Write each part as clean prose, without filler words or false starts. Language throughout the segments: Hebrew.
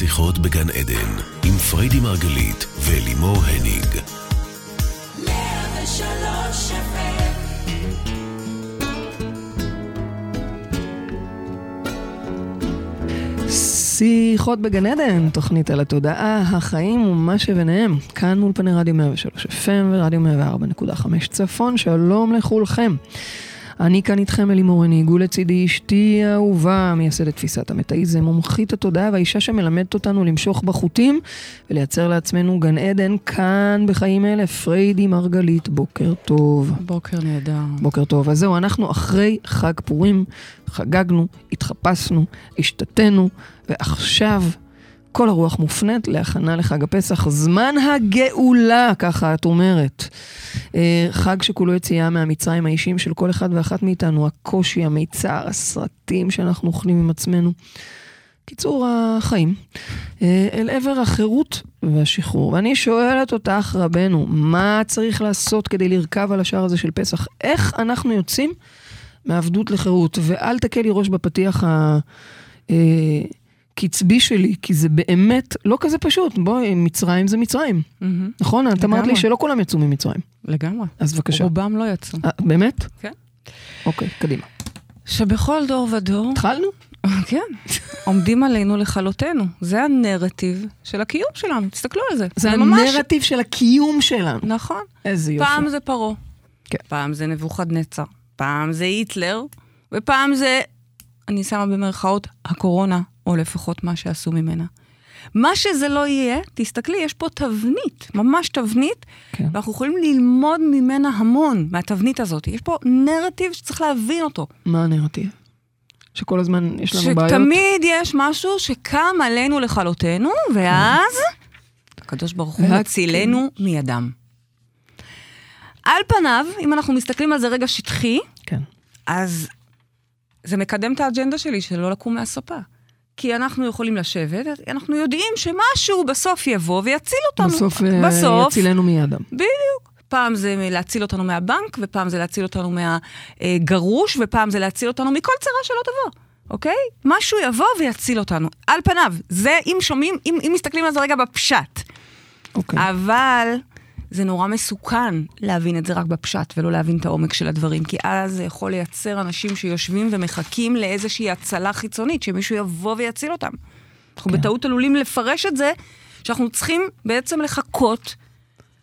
שיחות בגן עדן עם פריידי מרגלית ואלי מורי. 103 שיחות בגן עדן, תוכנית על התודעה, החיים ומה שביניהם. כאן אולפני רדיו 103 FM ורדיו 104.5 צפון. שלום לכולכם. אני כאן איתכם אלי מורי, נהיגו לצידי אשתי האהובה, מייסדת תפיסת המתאיזם, מומחית התודעה והאישה שמלמדת אותנו למשוך בחוטים ולייצר לעצמנו גן עדן כאן בחיים אלה. פריידי מרגלית, בוקר טוב. בוקר נהדר. בוקר טוב. אז זהו, אנחנו אחרי חג פורים, חגגנו, התחפשנו, השתתנו, ועכשיו כל הרוח מופנית להכנה לחג הפסח, זמן הגאולה, ככה את אומרת. חג שכולו יציאה מהמצרים האישיים של כל אחד ואחת מאיתנו, הקושי, המיצר, הסרטים שאנחנו אוכלים עם עצמנו. קיצור החיים, אל עבר החירות והשחרור. ואני שואלת אותך רבנו, מה צריך לעשות כדי לרכב על השער הזה של פסח? איך אנחנו יוצאים מעבדות לחירות? ואל תקל לי ראש בפתיח קצבי שלי, כי זה באמת לא כזה פשוט. בואי, מצרים זה מצרים. נכון? את אמרת לי שלא כולם יצאו ממצרים. לגמרי. אז בבקשה. רובם לא יצאו. באמת? כן. אוקיי, קדימה. שבכל דור ודור... התחלנו? כן. עומדים עלינו לחלותנו. זה הנרטיב של הקיום שלנו. תסתכלו על זה. זה הנרטיב של הקיום שלנו. נכון. איזה יופי. פעם זה פרו. כן. פעם זה נבוכדנצר. פעם זה היטלר. ופעם זה... אני שמה במרכאות הקורונה. או לפחות מה שעשו ממנה. מה שזה לא יהיה, תסתכלי, יש פה תבנית, ממש תבנית, כן. ואנחנו יכולים ללמוד ממנה המון, מהתבנית הזאת. יש פה נרטיב שצריך להבין אותו. מה הנרטיב? שכל הזמן יש לנו בעיות? שתמיד יש משהו שקם עלינו לחלותנו, ואז הקדוש ברוך הוא מצילנו מידם. על פניו, אם אנחנו מסתכלים על זה רגע שטחי, כן. אז זה מקדם את האג'נדה שלי, שלא לקום מהספה. כי אנחנו יכולים לשבת, אנחנו יודעים שמשהו בסוף יבוא ויציל אותנו. בסוף יצילנו מידם. בדיוק. פעם זה להציל אותנו מהבנק, ופעם זה להציל אותנו מהגרוש, ופעם זה להציל אותנו מכל צרה שלא תבוא. אוקיי? משהו יבוא ויציל אותנו. על פניו, זה אם שומעים, אם מסתכלים על זה רגע בפשט. אוקיי. אבל זה נורא מסוכן להבין את זה רק בפשט, ולא להבין את העומק של הדברים, כי אז זה יכול לייצר אנשים שיושבים ומחכים לאיזושהי הצלה חיצונית, שמישהו יבוא ויציל אותם. אנחנו בטעות עלולים לפרש את זה, שאנחנו צריכים בעצם לחכות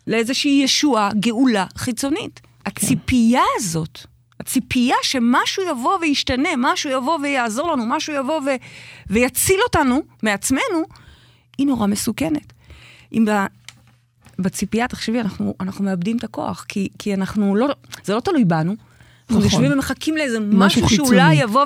לאיזושהי ישועה, גאולה חיצונית. הציפייה הזאת, הציפייה שמשהו יבוא וישתנה, משהו יבוא ויעזור לנו, משהו יבוא ויציל אותנו מעצמנו, היא נורא מסוכנת. אם בציפייה, תחשבי, אנחנו מאבדים את הכוח, כי אנחנו לא, זה לא תלוי בנו, אנחנו יושבים ומחכים לאיזה משהו שאולי יבוא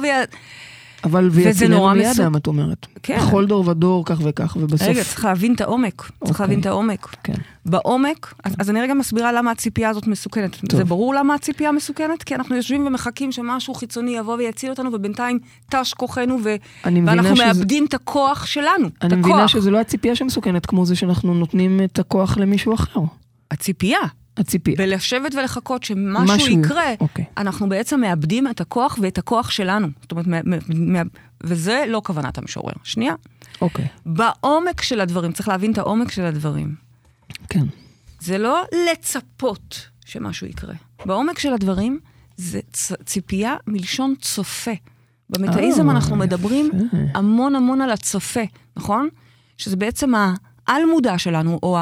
אבל ויצילנו מידם, את אומרת. בכל דור ודור, כך וכך, ובסוף... רגע, צריך להבין את העומק, צריך להבין את העומק. בעומק, אז אני רגע מסבירה למה הציפייה הזאת מסוכנת. זה ברור למה הציפייה מסוכנת, כי אנחנו יושבים ומחכים שמשהו חיצוני יבוא ויציל אותנו, ובינתיים תש כוחנו, ואנחנו מאבדים את הכוח שלנו. אני מבינה שזו לא הציפייה שמסוכנת, כמו זה שאנחנו נותנים את הכוח למישהו אחר. הציפייה. ולשבת ולחכות שמשהו יקרה, אנחנו בעצם מאבדים את הכוח ואת הכוח שלנו. זאת אומרת, וזה לא כוונת המשורר. שנייה. בעומק של הדברים, צריך להבין את העומק של הדברים. כן. זה לא לצפות שמשהו יקרה. בעומק של הדברים, זה ציפייה מלשון צופה. במתאיזם אנחנו מדברים המון המון על הצופה, נכון? שזה בעצם על מודע שלנו, או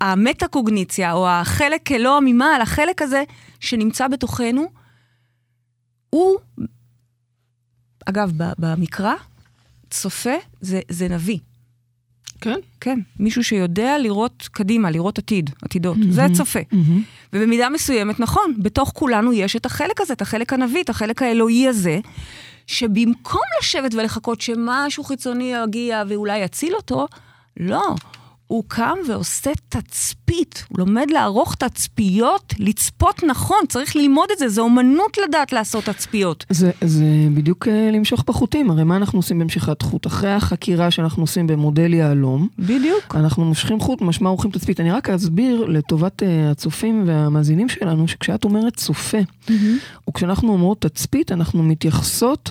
המטה-קוגניציה, או החלק לא ממה, על החלק הזה שנמצא בתוכנו, הוא, אגב, במקרא, צופה, זה נביא. כן? כן, מישהו שיודע לראות קדימה, לראות עתיד, עתידות, זה הצופה. ובמידה מסוימת, נכון, בתוך כולנו יש את החלק הזה, את החלק הנביא, את החלק האלוהי הזה, שבמקום לשבת ולחכות שמשהו חיצוני יגיע ואולי יציל אותו, לא, הוא קם ועושה תצפית, הוא לומד לערוך תצפיות, לצפות נכון, צריך ללמוד את זה, זה אומנות לדעת לעשות תצפיות. זה בדיוק למשוך בחוטים, הרי מה אנחנו עושים במשיכת חוט? אחרי החקירה שאנחנו עושים במודל יעלום, בדיוק. אנחנו מושכים חוט, משמע עורכים תצפית. אני רק אסביר לטובת הצופים והמאזינים שלנו, שכשאת אומרת צופה, וכשאנחנו אומרות תצפית, אנחנו מתייחסות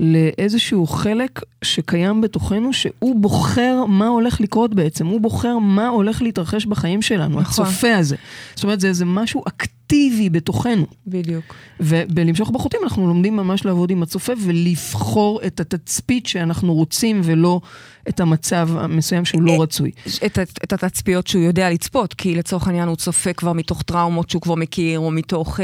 לאיזשהו חלק שקיים בתוכנו, שהוא בוחר מה הולך לקרות בעצם, הוא בוחר מה הולך להתרחש בחיים שלנו, הצופה הזה. זאת אומרת, זה איזה משהו אקטיבי בתוכנו. בדיוק. ובלמשוך בחוטים אנחנו לומדים ממש לעבוד עם הצופה, ולבחור את התצפית שאנחנו רוצים, ולא את המצב המסוים שהוא לא רצוי. את התצפיות שהוא יודע לצפות, כי לצורך העניין הוא צופה כבר מתוך טראומות שהוא כבר מכיר, או מתוך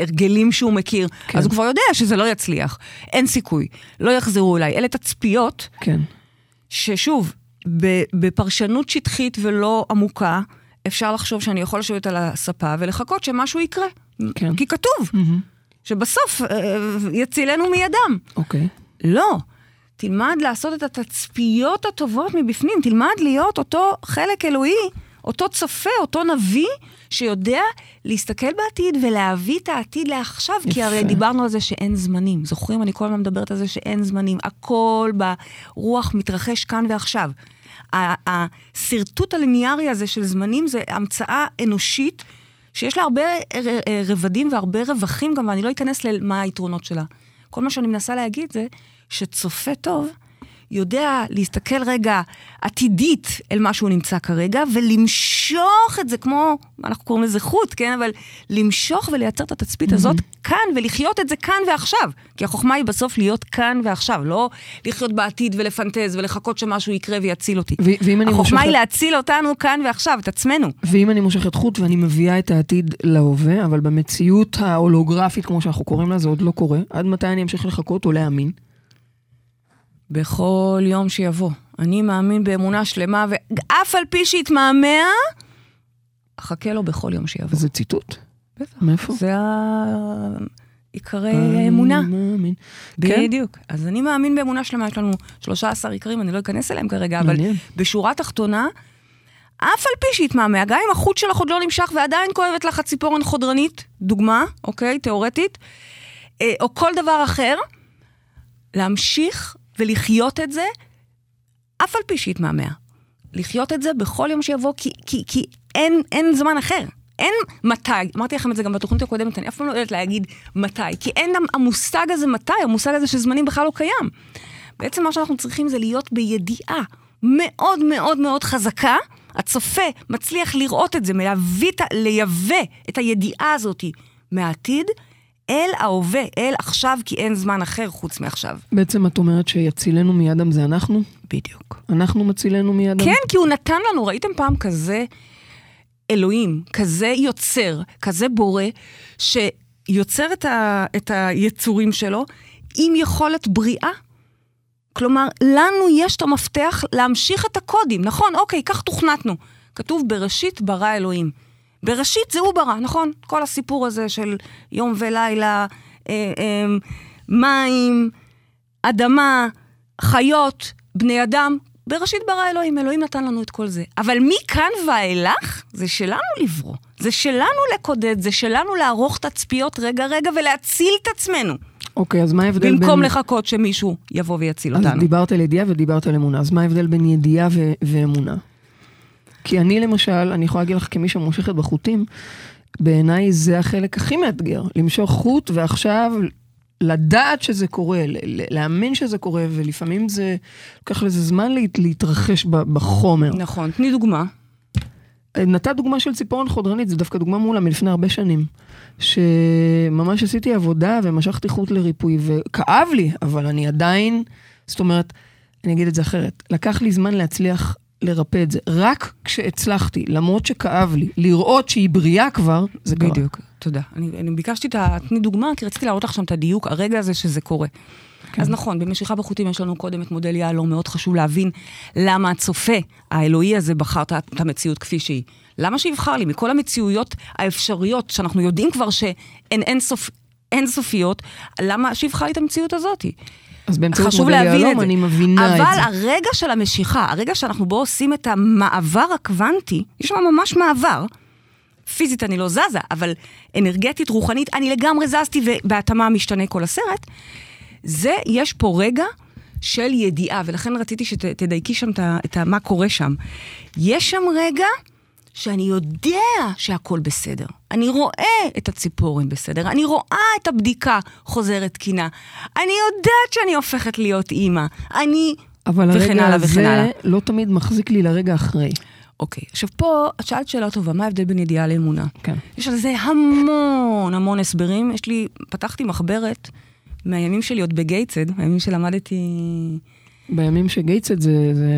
הרגלים שהוא מכיר, אז הוא כבר יודע שזה לא יצליח. אין סיכוי. לא יחזרו אליי. אלה תצפיות, ששוב, בפרשנות שטחית ולא עמוקה, אפשר לחשוב שאני יכול לשבת על הספה ולחכות שמשהו יקרה. כי כתוב שבסוף יצילנו מידם. אוקיי. לא. תלמד לעשות את התצפיות הטובות מבפנים, תלמד להיות אותו חלק אלוהי, אותו צופה, אותו נביא, שיודע להסתכל בעתיד ולהביא את העתיד לעכשיו, יפה. כי הרי דיברנו על זה שאין זמנים. זוכרים? אני כל הזמן מדברת על זה שאין זמנים. הכל ברוח מתרחש כאן ועכשיו. הסרטוט הליניארי הזה של זמנים זה המצאה אנושית, שיש לה הרבה רבדים והרבה רווחים גם, ואני לא אכנס למה היתרונות שלה. כל מה שאני מנסה להגיד זה, שצופה טוב, יודע להסתכל רגע עתידית אל מה שהוא נמצא כרגע, ולמשוך את זה כמו, אנחנו קוראים לזה חוט, כן? אבל למשוך ולייצר את התצפית הזאת כאן, ולחיות את זה כאן ועכשיו. כי החוכמה היא בסוף להיות כאן ועכשיו, לא לחיות בעתיד ולפנטז ולחכות שמשהו יקרה ויציל אותי. החוכמה היא להציל אותנו כאן ועכשיו, את עצמנו. ואם אני מושכת חוט ואני מביאה את העתיד להווה, אבל במציאות ההולוגרפית, כמו שאנחנו קוראים לה, זה עוד לא קורה. עד מתי אני אמשיך לחכות או להאמין? בכל יום שיבוא. אני מאמין באמונה שלמה, ואף על פי שהתמהמה, חכה לו בכל יום שיבוא. זה ציטוט? בטח. מאיפה? זה עיקרי האמונה. מאמין. בדיוק. אז אני מאמין באמונה שלמה, יש לנו 13 עיקרים, אני לא אכנס אליהם כרגע, אבל בשורה תחתונה, אף על פי שהתמהמה, גם אם החוט שלך עוד לא נמשך, ועדיין כואבת לך ציפורן חודרנית, דוגמה, אוקיי, תיאורטית, או כל דבר אחר, להמשיך ולחיות את זה, אף על פי שהתמהמה. לחיות את זה בכל יום שיבוא, כי אין זמן אחר. אין מתי. אמרתי לכם את זה גם בתוכנית הקודמת, אני אף פעם לא יודעת להגיד מתי. כי אין המושג הזה מתי, המושג הזה שזמנים בכלל לא קיים. בעצם מה שאנחנו צריכים זה להיות בידיעה מאוד מאוד מאוד חזקה. הצופה מצליח לראות את זה, לייבא את הידיעה הזאת מהעתיד, אל ההווה, אל עכשיו, כי אין זמן אחר חוץ מעכשיו. בעצם את אומרת שיצילנו מידם זה אנחנו? בדיוק. אנחנו מצילנו מידם? כן, כי הוא נתן לנו, ראיתם פעם כזה אלוהים, כזה יוצר, כזה בורא, שיוצר את היצורים שלו עם יכולת בריאה. כלומר, לנו יש את המפתח להמשיך את הקודים, נכון? אוקיי, כך תוכנתנו. כתוב בראשית ברא אלוהים. בראשית זה הוא ברא, נכון? כל הסיפור הזה של יום ולילה, מים, אדמה, חיות, בני אדם, בראשית ברא אלוהים, אלוהים נתן לנו את כל זה. אבל מכאן ואילך, זה שלנו לברוא, זה שלנו לקודד, זה שלנו לערוך תצפיות רגע ולהציל את עצמנו. אוקיי, אז מה ההבדל בין... במקום לחכות שמישהו יבוא ויציל אותנו. אז דיברת על ידיעה ודיברת על אמונה, אז מה ההבדל בין ידיעה ואמונה? כי אני למשל, אני יכולה להגיד לך כמי שמושכת בחוטים, בעיניי זה החלק הכי מאתגר, למשוך חוט ועכשיו לדעת שזה קורה, להאמין שזה קורה, ולפעמים זה, לוקח לזה זמן להתרחש בחומר. נכון, תני דוגמה. נתת דוגמה של ציפורן חודרנית, זה דווקא דוגמה מולה מלפני הרבה שנים, שממש עשיתי עבודה ומשכתי חוט לריפוי, וכאב לי, אבל אני עדיין, זאת אומרת, אני אגיד את זה אחרת, לקח לי זמן להצליח לרפא את זה. רק כשהצלחתי, למרות שכאב לי, לראות שהיא בריאה כבר, זה קרה. בדיוק, תודה. אני ביקשתי תני דוגמה, כי רציתי להראות לך שם את הדיוק, הרגע הזה שזה קורה. אז נכון, במשיכה בחוטים יש לנו קודם את מודל יעלום, מאוד חשוב להבין למה הצופה, האלוהי הזה, בחר את המציאות כפי שהיא. למה שיבחר לי? מכל המציאויות האפשריות, שאנחנו יודעים כבר שהן אינסופיות, למה שיבחר לי את המציאות הזאת? אז באמצעות מודל יעלום, אני מבינה את זה. אבל הרגע של המשיכה, הרגע שאנחנו בו עושים את המעבר הקוונטי, יש שם ממש מעבר, פיזית אני לא זזה, אבל אנרגטית, רוחנית, אני לגמרי זזתי, ובהתאמה משתנה כל הסרט, זה, יש פה רגע של ידיעה, ולכן רציתי שתדייקי שם את מה קורה שם. יש שם רגע שאני יודע שהכל בסדר. אני רואה את הציפורים בסדר, אני רואה את הבדיקה חוזרת תקינה. אני יודעת שאני הופכת להיות אימא. אני אבל הרגע הזה לא תמיד מחזיק לי לרגע אחרי. אוקיי, עכשיו פה את שאלת שאלה טובה, מה ההבדל בין ידיעה לאמונה? כן. יש על זה המון המון הסברים, יש לי, פתחתי מחברת מהימים שלי עוד בגייצד, הימים שלמדתי... בימים שגייצד זה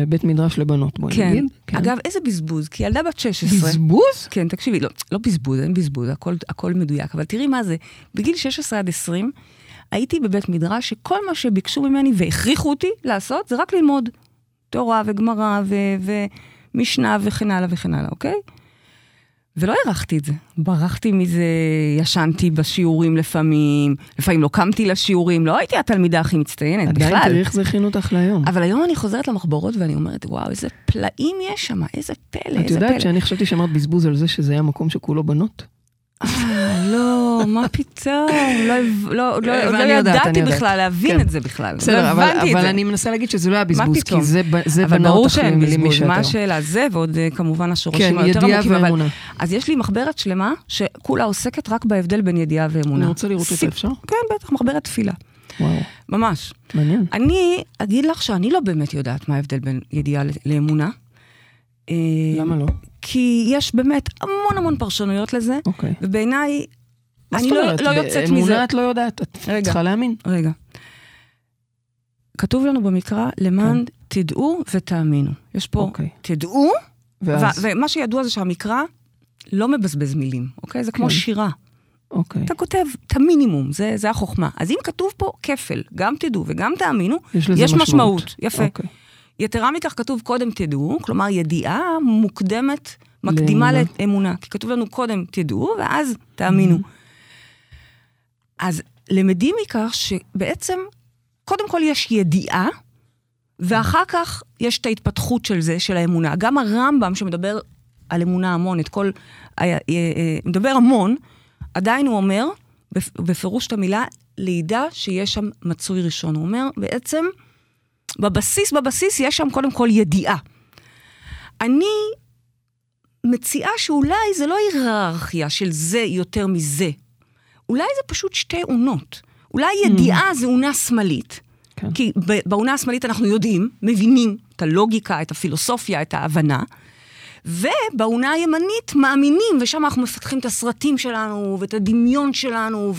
בית מדרש לבנות, בואי נגיד. כן, אגב, איזה בזבוז, כי ילדה בת 16... בזבוז? כן, תקשיבי, לא בזבוז, אין בזבוז, הכל מדויק, אבל תראי מה זה, בגיל 16 עד 20, הייתי בבית מדרש שכל מה שביקשו ממני והכריחו אותי לעשות, זה רק ללמוד תורה וגמרא משנה וכן הלאה וכן הלאה, אוקיי? ולא הרחתי את זה. ברחתי מזה, ישנתי בשיעורים לפעמים לא קמתי לשיעורים, לא הייתי התלמידה הכי מצטיינת בכלל. עדיין תריך זה הכין אותך להיום. אבל היום אני חוזרת למחברות ואני אומרת, וואו, איזה פלאים יש שם, איזה פלא, איזה פלא. את יודעת שאני חשבתי שאמרת בזבוז על זה שזה היה מקום שכולו בנות? לא, מה פתאום? לא ידעתי בכלל להבין את זה בכלל. בסדר, אבל אני מנסה להגיד שזה לא היה בזבוז, כי זה בנות אחרים מילים שאתה. מה השאלה זה, ועוד כמובן השורשים היותר עמוקים. כן, ידיעה ואמונה. אז יש לי מחברת שלמה, שכולה עוסקת רק בהבדל בין ידיעה ואמונה. אני רוצה לראות אותה אפשר? כן, בטח, מחברת תפילה. וואו. ממש. מעניין. אני אגיד לך שאני לא באמת יודעת מה ההבדל בין ידיעה לאמונה. למה לא? כי יש באמת המון המון פרשנויות לזה, ובעיניי אני לא יוצאת מזה. אמונה את לא יודעת, את צריכה להאמין. רגע. כתוב לנו במקרא, למען תדעו ותאמינו. יש פה תדעו, ומה שידוע זה שהמקרא לא מבזבז מילים, אוקיי? זה כמו שירה. אתה כותב את המינימום, זה החוכמה. אז אם כתוב פה כפל, גם תדעו וגם תאמינו, יש משמעות. יפה. יתרה מכך כתוב קודם תדעו, כלומר ידיעה מוקדמת, מקדימה לאמונה. כי כתוב לנו קודם תדעו, ואז תאמינו. אז למדים מכך שבעצם, קודם כל יש ידיעה, ואחר כך יש את ההתפתחות של זה, של האמונה. גם הרמב"ם שמדבר על אמונה המון, מדבר המון, עדיין הוא אומר, בפירוש את המילה, לידע שיש שם מצוי ראשון. הוא אומר, בעצם... בבסיס יש שם קודם כל ידיעה. אני מציעה שאולי זה לא היררכיה של זה יותר מזה. אולי זה פשוט שתי עונות. אולי ידיעה זה עונה שמאלית. כן. כי בעונה השמאלית אנחנו יודעים, מבינים את הלוגיקה, את הפילוסופיה, את ההבנה. ובעונה הימנית מאמינים, ושם אנחנו מפתחים את הסרטים שלנו, ואת הדמיון שלנו,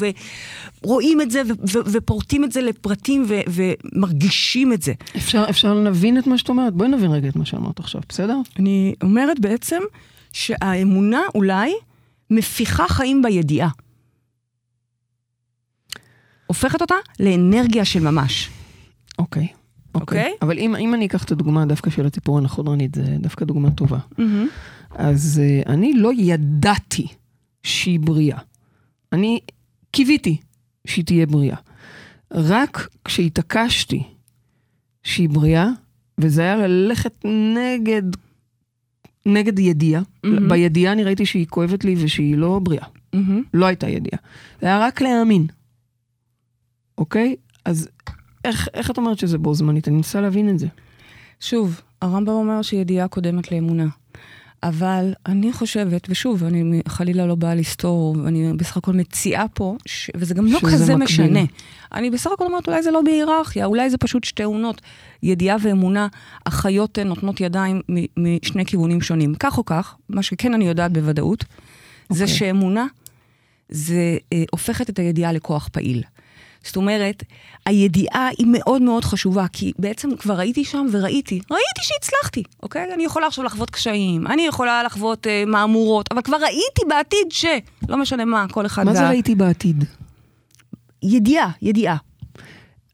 ורואים את זה, ופורטים את זה לפרטים, ומרגישים את זה. אפשר להבין את מה שאת אומרת? בואי נבין רגע את מה שאמרת עכשיו, בסדר? אני אומרת בעצם, שהאמונה אולי מפיחה חיים בידיעה. הופכת אותה לאנרגיה של ממש. אוקיי. אוקיי? אבל אם אני אקח את הדוגמה דווקא של הציפורן החודרנית, זה דווקא דוגמה טובה. אז אני לא ידעתי שהיא בריאה. אני קיוויתי שהיא תהיה בריאה. רק כשהתעקשתי שהיא בריאה, וזה היה ללכת נגד ידיעה. בידיעה אני ראיתי שהיא כואבת לי ושהיא לא בריאה. לא הייתה ידיעה. זה היה רק להאמין. אוקיי? אז... איך את אומרת שזה בו זמנית? אני מנסה להבין את זה. שוב, הרמב"ם אומר שידיעה קודמת לאמונה. אבל אני חושבת, ושוב, אני חלילה לא באה לסתור, אני בסך הכל מציעה פה, וזה גם לא כזה משנה. אני בסך הכל אומרת, אולי זה לא בהיררכיה, אולי זה פשוט שתי עונות. ידיעה ואמונה, החיות נותנות ידיים משני כיוונים שונים. כך או כך, מה שכן אני יודעת בוודאות, זה שאמונה, זה הופכת את הידיעה לכוח פעיל. זאת אומרת, הידיעה היא מאוד מאוד חשובה, כי בעצם כבר הייתי שם וראיתי שהצלחתי, אוקיי? אני יכולה עכשיו לחוות קשיים, אני יכולה לחוות מאמורות, אבל כבר ראיתי בעתיד לא משנה מה, כל אחד... מה זה ראיתי בעתיד? ידיעה.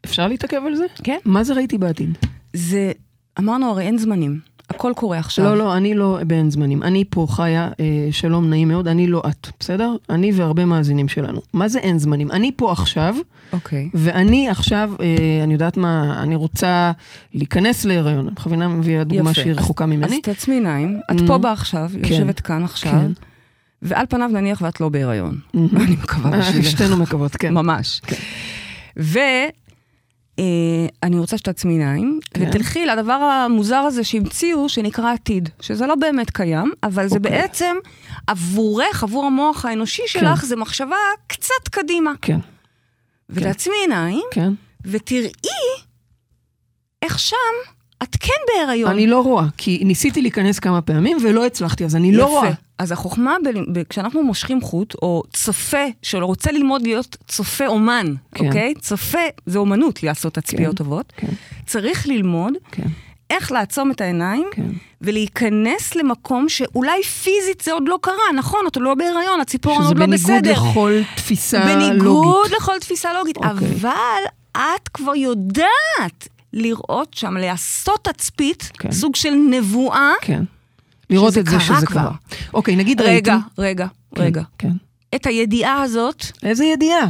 אפשר להתעכב על זה? כן. מה זה ראיתי בעתיד? זה, אמרנו הרי אין זמנים, הכל קורה עכשיו. לא, אני לא באין זמנים, אני פה חיה, שלום נעים מאוד, אני לא את, בסדר? אני והרבה מאזינים שלנו. מה זה אין זמנים? אני פה עכשיו, ואני עכשיו, אני יודעת מה, אני רוצה להיכנס להיריון, בכוונה מביאה דוגמה שהיא רחוקה ממני. אז תעצמי עיניים, את פה בעכשיו, יושבת כאן עכשיו, ועל פניו נניח ואת לא בהיריון. אני מקווה בשבילך. שתינו מקוות, כן. ממש. אני רוצה שתעצמי עיניים, ותלכי לדבר המוזר הזה שהמציאו, שנקרא עתיד, שזה לא באמת קיים, אבל זה בעצם עבורך, עבור המוח האנושי שלך, זה מחשבה קצת קדימה. ותעצמי עיניים, ותראי איך שם את כן בהיריון. אני לא רואה, כי ניסיתי להיכנס כמה פעמים ולא הצלחתי, אז אני לא רואה. אז החוכמה, כשאנחנו מושכים חוט, או צופה, שלא רוצה ללמוד להיות צופה אומן, אוקיי? צופה, זה אומנות לעשות הצפיות טובות. צריך ללמוד איך לעצום את העיניים, ולהיכנס למקום שאולי פיזית זה עוד לא קרה, נכון? אתה לא בהיריון, הציפורן עוד לא בסדר. שזה בניגוד לכל תפיסה לוגית. בניגוד לכל תפיסה לוגית, אבל את כבר יודעת לראות שם, לעשות תצפית, סוג של נבואה, לראות את זה שזה כבר. אוקיי, נגיד רגע. את הידיעה הזאת. איזה ידיעה?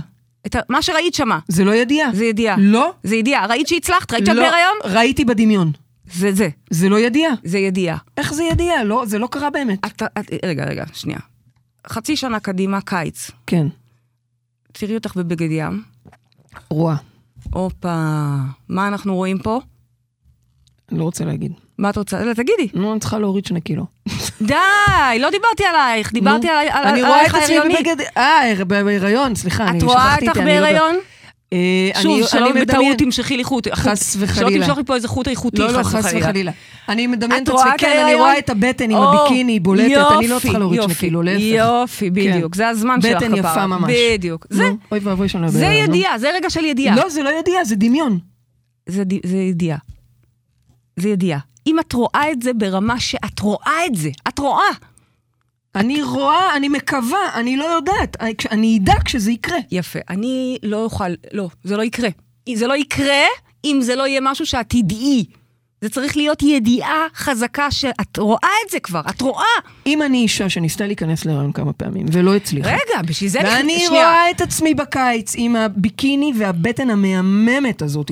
מה שראית שמה. זה לא ידיעה. זה ידיעה. לא? זה ידיעה. ראית שהצלחת? ראית שאת בהיריון? ראיתי בדמיון. זה. זה לא ידיעה. זה ידיעה. איך זה ידיעה? לא, זה לא קרה באמת. רגע, שנייה. חצי שנה קדימה, קיץ. כן. תראי אותך בבגד ים. רואה. אופה. מה אנחנו רואים פה? לא רוצה להגיד. מה את רוצה? אלא תגידי. נו, אני צריכה להוריד 2 קילו. די, לא דיברתי עלייך, דיברתי עלייך ההיריונית. אני רואה את עצמי בבגד... בהיריון, סליחה, אני שכחתי. את רואה אתך בהיריון? שוב, שלא בטעות תמשכי לי חוט. חס וחלילה. שלא תמשוך לי פה איזה חוט איכותי, חס וחלילה. לא, חס וחלילה. אני מדמיינת את עצמי, כן, אני רואה את הבטן עם הביקיני, בולטת, אני לא צריכה להוריד 2 קילו, להפך. יופי, בדיוק, זה הזמן שלך כפרה. בטן יפה ממש. בדיוק. זה ידיעה, זה רגע של ידיעה. לא, זה לא ידיעה, זה דמיון. זה ידיעה. זה ידיעה. אם את רואה את זה ברמה שאת רואה את זה, את רואה. אני רואה, אני מקווה, אני לא יודעת. אני אדע כשזה יקרה. יפה, אני לא אוכל, לא, זה לא יקרה. זה לא יקרה אם זה לא יהיה משהו שאת תדעי. זה צריך להיות ידיעה חזקה שאת רואה את זה כבר, את רואה. אם אני אישה שניסתה להיכנס להיריון כמה פעמים ולא הצליחה. רגע, בשביל זה... ואני רואה את עצמי בקיץ עם הביקיני והבטן המהממת הזאת.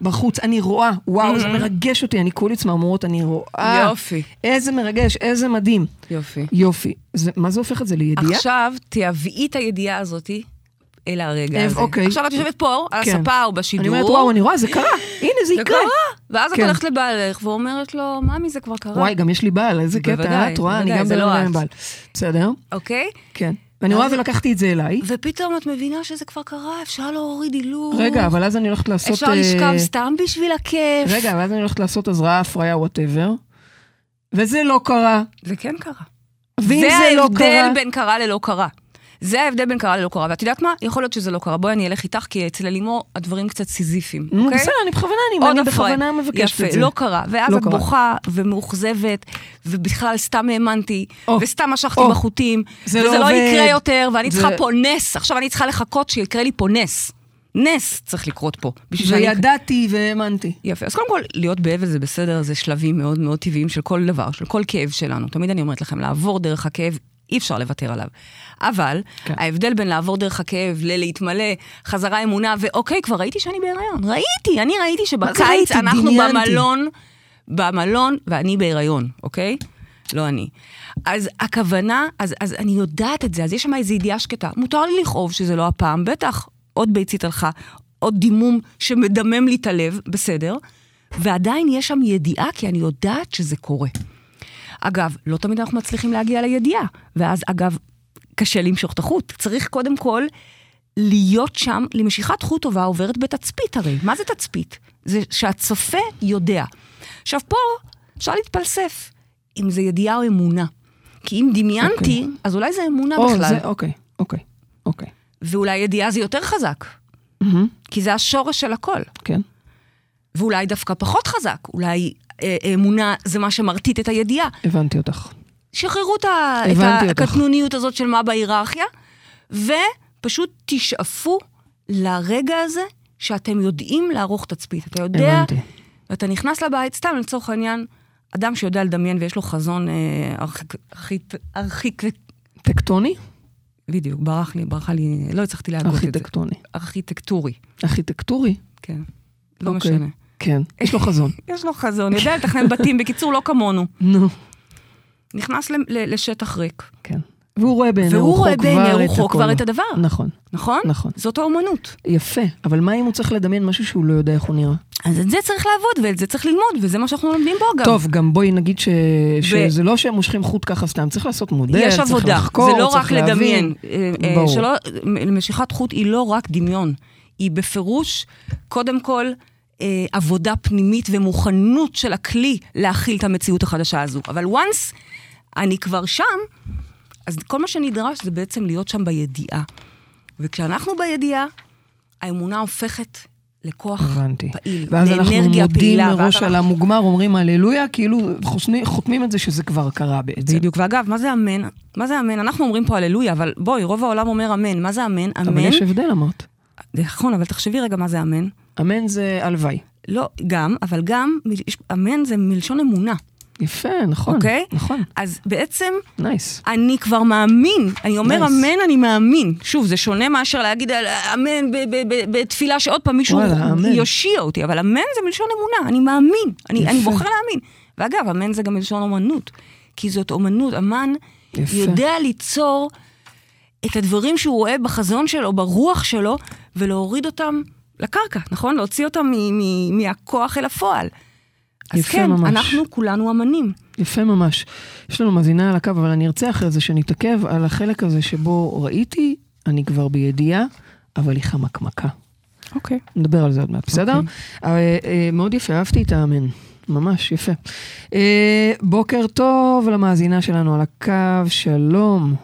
בחוץ, אני רואה, וואו, זה מרגש אותי, אני כולי צמרמורות, אני רואה. יופי. איזה מרגש, איזה מדהים. יופי. מה זה הופך את זה לידיעה? עכשיו תעביעי את הידיעה הזאת אל הרגע הזה. עכשיו את יושבת פה, על הספה או בשידור. אני אומרת, וואו, אני רואה, זה קרה. הנה, זה יקרה. זה קרה. ואז את הולכת לבעלך ואומרת לו, ממי, זה כבר קרה. וואי, גם יש לי בעל, איזה קטע, את רואה, אני גם בלעם בעל. בסדר? אוקיי? כן. ואני רואה ולקחתי את זה אליי. ופתאום את מבינה שזה כבר קרה, אפשר להוריד הילוך. רגע, אבל אז אני הולכת לעשות... אפשר לשכב סתם בשביל הכיף. רגע, אבל אז אני הולכת לעשות עזרה, הפריה, whatever. וזה לא קרה. זה כן קרה. ואם זה לא קרה... זה ההבדל בין קרה ללא קרה. זה ההבדל בין קרה ללא קרה. ואת יודעת מה? יכול להיות שזה לא קרה. בואי אני אלך איתך, כי אצל אלימור הדברים קצת סיזיפיים. בסדר, אני בכוונה, אני בכוונה מבקשת את זה. לא קרה. ואז את בוכה ומאוכזבת, ובכלל סתם האמנתי, וסתם משכתי בחוטים, וזה לא יקרה יותר, ואני צריכה פה נס. עכשיו אני צריכה לחכות שיקרה לי פה נס. נס צריך לקרות פה. וידעתי והאמנתי. יפה. אז קודם כל, להיות באבל זה בסדר, זה שלבים מאוד מאוד טבעיים של כל דבר, של כל כאב שלנו. תמיד אני אומרת לכם, לעבור דרך הכאב, אי אפשר לוותר עליו. אבל ההבדל בין לעבור דרך הכאב ללהתמלא, חזרה אמונה, ואוקיי, כבר ראיתי שאני בהיריון. ראיתי, אני ראיתי שבקיץ אנחנו במלון, ואני בהיריון, אוקיי? לא אני. אז הכוונה, אז אני יודעת את זה, אז יש שם איזו ידיעה שקטה. מותר לי לכאוב שזה לא הפעם, בטח, עוד ביצית הלכה, עוד דימום שמדמם לי את הלב, בסדר? ועדיין יש שם ידיעה, כי אני יודעת שזה קורה. אגב, לא תמיד אנחנו מצליחים להגיע לידיעה, ואז אגב, קשה למשוך את החוט. צריך קודם כל להיות שם, למשיכת חוט טובה עוברת בתצפית הרי. מה זה תצפית? זה שהצופה יודע. עכשיו פה אפשר להתפלסף, אם זה ידיעה או אמונה. כי אם דמיינתי, אז אולי זה אמונה בכלל. אוקיי. ואולי ידיעה זה יותר חזק. כי זה השורש של הכל. כן. ואולי דווקא פחות חזק, אולי... אמונה זה מה שמרתית את הידיעה. הבנתי אותך. שחררו את הקטנוניות הזאת של מה בהיררכיה, ופשוט תשאפו לרגע הזה שאתם יודעים לערוך תצפית. אתה יודע, הבנתי. ואתה נכנס לבית, סתם לצורך העניין, אדם שיודע לדמיין ויש לו חזון ארכיטקטוני? בדיוק, ברח לי, לא הצלחתי להגות את זה. ארכיטקטורי? כן, לא משנה. כן, יש לו חזון. יש לו חזון, יודע לתכנן בתים, בקיצור לא כמונו. נו. נכנס לשטח ריק. כן. והוא רואה בעיני רוחו כבר את הדבר. נכון. נכון? נכון. זאת האומנות. יפה, אבל מה אם הוא צריך לדמיין משהו שהוא לא יודע איך הוא נראה? אז את זה צריך לעבוד, ואת זה צריך ללמוד, וזה מה שאנחנו לומדים בו גם. טוב, גם בואי נגיד שזה לא שהם מושכים חוט ככה סתם, צריך לעשות מודל, צריך לחקור, זה לא רק לדמיין. משיכת חוט היא לא רק דמיון, היא בפירוש, קודם כל, עבודה פנימית ומוכנות של הכלי להכיל את המציאות החדשה הזו. אבל once אני כבר שם, אז כל מה שנדרש זה בעצם להיות שם בידיעה. וכשאנחנו בידיעה, האמונה הופכת לכוח פעיל, ואז אנחנו מודים מראש על המוגמר, אומרים הללויה, כאילו חותמים את זה שזה כבר קרה בעצם. בדיוק, ואגב, מה זה אמן? מה זה אמן? אנחנו אומרים פה הללויה, אבל בואי, רוב העולם אומר אמן, מה זה אמן? אבל יש הבדל, אמרת. נכון, אבל תחשבי רגע מה זה אמן. אמן זה הלוואי. לא, גם, אבל גם, אמן זה מלשון אמונה. יפה, נכון. אוקיי? נכון. אז בעצם, אני כבר מאמין, אני אומר אמן, אני מאמין. שוב, זה שונה מאשר להגיד אמן בתפילה שעוד פעם מישהו יושיע אותי, אבל אמן זה מלשון אמונה, אני מאמין, אני בוחר להאמין. ואגב, אמן זה גם מלשון אומנות, כי זאת אומנות, אמן יודע ליצור את הדברים שהוא רואה בחזון שלו, ברוח שלו, ולהוריד אותם לקרקע, נכון? להוציא אותם מהכוח אל הפועל. אז כן, ממש. אנחנו כולנו אמנים. יפה ממש. יש לנו מזינה על הקו, אבל אני ארצה אחרי זה שנתעכב על החלק הזה שבו ראיתי, אני כבר בידיעה, אבל היא חמקמקה. אוקיי. נדבר על זה עוד מעט, בסדר? מאוד יפה, אהבתי את האמן. ממש, יפה. בוקר טוב למאזינה שלנו על הקו, שלום.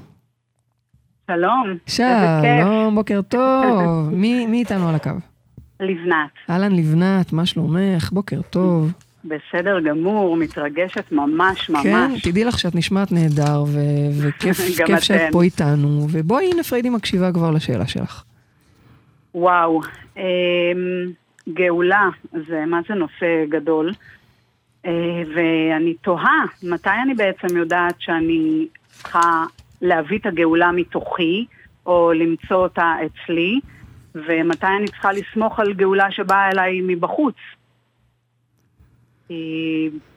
שלום. שלום, בוקר טוב. מי איתנו על הקו? לבנת. אהלן לבנת, מה שלומך? בוקר טוב. בסדר גמור, מתרגשת ממש ממש. כן, תדעי לך שאת נשמעת נהדר, וכיף שאת פה איתנו. ובואי נפריידי מקשיבה כבר לשאלה שלך. וואו, גאולה, זה מה זה נושא גדול, ואני תוהה, מתי אני בעצם יודעת שאני צריכה להביא את הגאולה מתוכי, או למצוא אותה אצלי, ומתי אני צריכה לסמוך על גאולה שבאה אליי מבחוץ.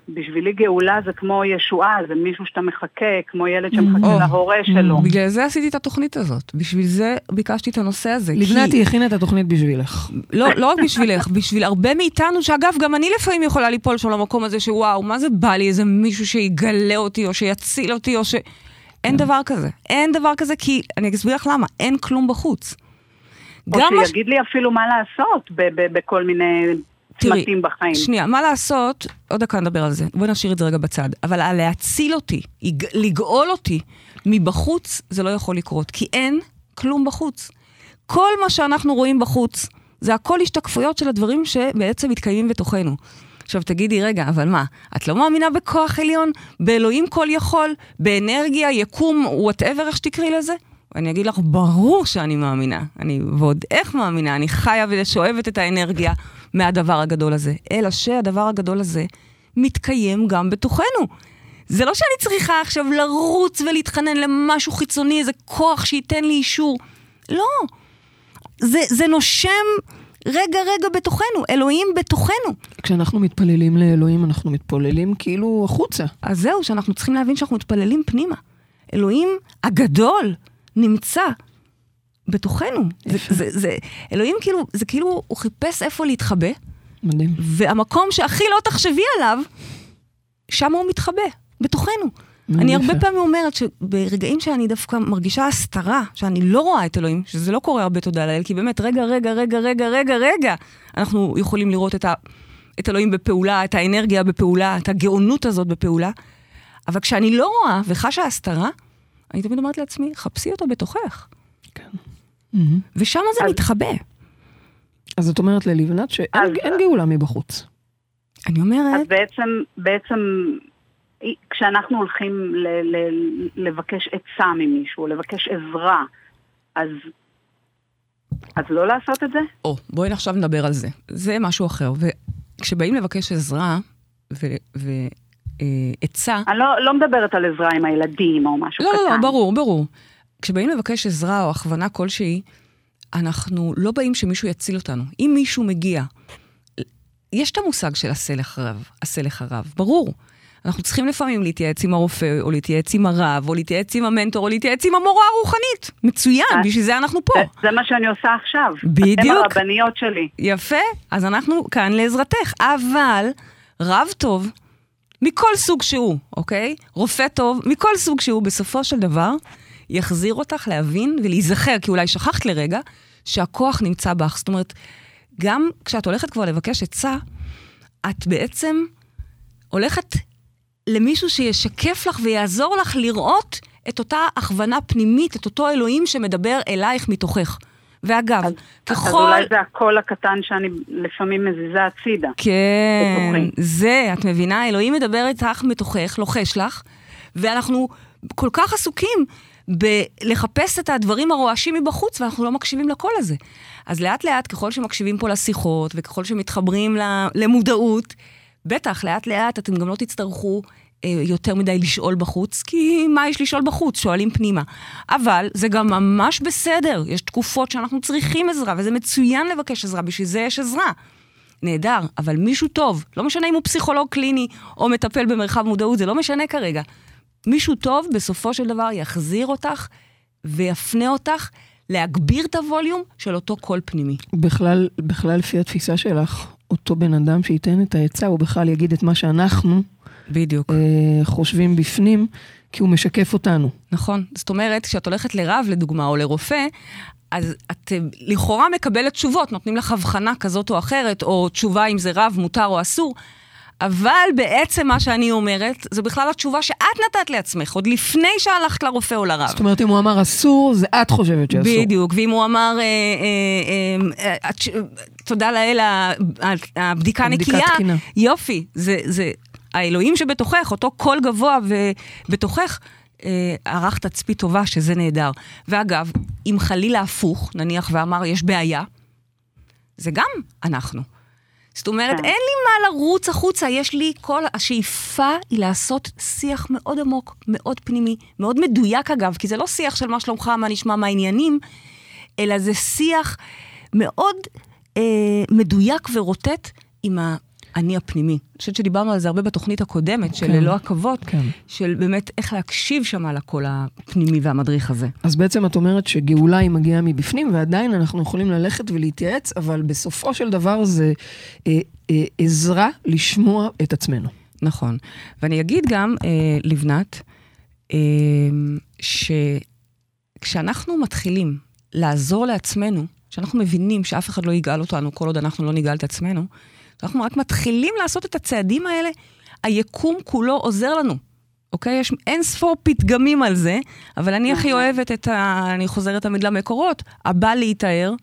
בשבילי גאולה זה כמו ישועה, זה מישהו שאתה מחכה, כמו ילד שמחכה להורה שלו. בגלל זה עשיתי את התוכנית הזאת, בשביל זה ביקשתי את הנושא הזה. לבנתי הכינה את התוכנית בשבילך. לא רק בשבילך, בשביל הרבה מאיתנו, שאגב גם אני לפעמים יכולה ליפול שם למקום הזה שוואו, מה זה בא לי, איזה מישהו שיגלה אותי או שיציל אותי או ש... אין דבר כזה, אין דבר כזה, כי אני אסביר לך למה, אין כלום בחוץ. או שיגיד לי אפילו מה לעשות בכל מיני צמתים בחיים. שנייה, מה לעשות? עוד דקה נדבר על זה. בואי נשאיר את זה רגע בצד. אבל להציל אותי, לגאול אותי מבחוץ, זה לא יכול לקרות, כי אין כלום בחוץ. כל מה שאנחנו רואים בחוץ, זה הכל השתקפויות של הדברים שבעצם מתקיימים בתוכנו. עכשיו תגידי, רגע, אבל מה? את לא מאמינה בכוח עליון? באלוהים כל יכול? באנרגיה, יקום, whatever, איך שתקרי לזה? אני אגיד לך, ברור שאני מאמינה, אני ועוד איך מאמינה, אני חיה ושואבת את האנרגיה מהדבר הגדול הזה, אלא שהדבר הגדול הזה מתקיים גם בתוכנו. זה לא שאני צריכה עכשיו לרוץ ולהתחנן למשהו חיצוני, איזה כוח שייתן לי אישור. לא, זה נושם רגע בתוכנו, אלוהים בתוכנו. כשאנחנו מתפללים לאלוהים, אנחנו מתפללים כאילו החוצה. אז זהו, שאנחנו צריכים להבין שאנחנו מתפללים פנימה. אלוהים הגדול נמצא בתוכנו. זה אלוהים כאילו, זה כאילו הוא חיפש איפה להתחבא. מדהים. והמקום שהכי לא תחשבי עליו, שם הוא מתחבא, בתוכנו. אני הרבה פעמים אומרת שברגעים שאני דווקא מרגישה הסתרה, שאני לא רואה את אלוהים, שזה לא קורה הרבה תודה לאל, כי באמת רגע, אנחנו יכולים לראות את אלוהים בפעולה, את האנרגיה בפעולה, את הגאונות הזאת בפעולה, אבל כשאני לא רואה וחשה הסתרה, אני תמיד אומרת לעצמי, חפשי אותו בתוכך. כן. ושמה זה מתחבא. אז את אומרת ללבנת שאין גאולה מבחוץ. אני אומרת... אז בעצם, כשאנחנו הולכים לבקש עצה ממישהו, לבקש עזרה, אז לא לעשות את זה? בואי עכשיו נדבר על זה. זה משהו אחר. וכשבאים לבקש עזרה, עצה. אני לא מדברת על עזרה עם הילדים או משהו קטן. לא, ברור. כשבאים לבקש עזרה או הכוונה כלשהי, אנחנו לא באים שמישהו יציל אותנו. אם מישהו מגיע, יש את המושג של הסלח הרב, ברור. אנחנו צריכים לפעמים להתייעץ עם הרופא, או להתייעץ עם הרב, או להתייעץ עם המנטור, או להתייעץ עם המורה הרוחנית. מצוין, בשביל זה אנחנו פה. זה מה שאני עושה עכשיו. בדיוק. אתם הרבניות שלי. יפה, אז אנחנו כאן לעזרתך. אבל רב טוב מכל סוג שהוא, אוקיי? רופא טוב מכל סוג שהוא, בסופו של דבר, יחזיר אותך להבין ולהיזכר, כי אולי שכחת לרגע, שהכוח נמצא בך. זאת אומרת, גם כשאת הולכת כבר לבקש עצה, את בעצם הולכת למישהו שישקף לך ויעזור לך לראות את אותה הכוונה פנימית, את אותו אלוהים שמדבר אלייך מתוכך. ואגב, אז אולי זה הקול הקטן שאני לפעמים מזיזה הצידה. כן, זה, את מבינה, אלוהים מדבר איתך מתוכך, לוחש לך, ואנחנו כל כך עסוקים בלחפש את הדברים הרועשים מבחוץ, ואנחנו לא מקשיבים לקול הזה. אז לאט לאט, ככל שמקשיבים פה לשיחות, וככל שמתחברים למודעות, בטח, לאט לאט אתם גם לא תצטרכו יותר מדי לשאול בחוץ, כי מה יש לשאול בחוץ? שואלים פנימה. אבל זה גם ממש בסדר, יש תקופות שאנחנו צריכים עזרה, וזה מצוין לבקש עזרה, בשביל זה יש עזרה. נהדר, אבל מישהו טוב, לא משנה אם הוא פסיכולוג קליני, או מטפל במרחב מודעות, זה לא משנה כרגע. מישהו טוב בסופו של דבר יחזיר אותך, ויפנה אותך, להגביר את הווליום של אותו קול פנימי. בכלל לפי התפיסה שלך, אותו בן אדם שייתן את העצה, הוא בכלל יגיד את מה שאנחנו בדיוק. חושבים בפנים, כי הוא משקף אותנו. נכון, זאת אומרת, כשאת הולכת לרב, לדוגמה, או לרופא, אז את לכאורה מקבלת תשובות, נותנים לך הבחנה כזאת או אחרת, או תשובה אם זה רב, מותר או אסור, אבל בעצם מה שאני אומרת, זה בכלל התשובה שאת נתת לעצמך, עוד לפני שהלכת לרופא או לרב. זאת אומרת, אם הוא אמר אסור, זה את חושבת שאסור. בדיוק, ואם הוא אמר, תודה לאל, הבדיקה נקייה, יופי, זה האלוהים שבתוכך, אותו קול גבוה ובתוכך, ערך תצפי טובה שזה נהדר. ואגב, אם חלילה הפוך, נניח ואמר, יש בעיה, זה גם אנחנו. זאת אומרת, אין לי מה לרוץ החוצה, יש לי כל השאיפה היא לעשות שיח מאוד עמוק, מאוד פנימי, מאוד מדויק אגב, כי זה לא שיח של מה שלומך, מה נשמע, מה העניינים, אלא זה שיח מאוד מדויק ורוטט עם האני הפנימי. אני חושבת שדיברנו על זה הרבה בתוכנית הקודמת, של ללא עכבות, של באמת איך להקשיב שם על הקול הפנימי והמדריך הזה. אז בעצם את אומרת שגאולה היא מגיעה מבפנים, ועדיין אנחנו יכולים ללכת ולהתייעץ, אבל בסופו של דבר זה עזרה לשמוע את עצמנו. נכון. ואני אגיד גם, לבנת, שכשאנחנו מתחילים לעזור לעצמנו, כשאנחנו מבינים שאף אחד לא יגאל אותנו, כל עוד אנחנו לא נגאל את עצמנו, אנחנו רק מתחילים לעשות את הצעדים האלה, היקום כולו עוזר לנו, אוקיי? יש אין ספור פתגמים על זה, אבל אני הכי אוהבת את אני חוזרת תמיד למקורות, הבא להתאר,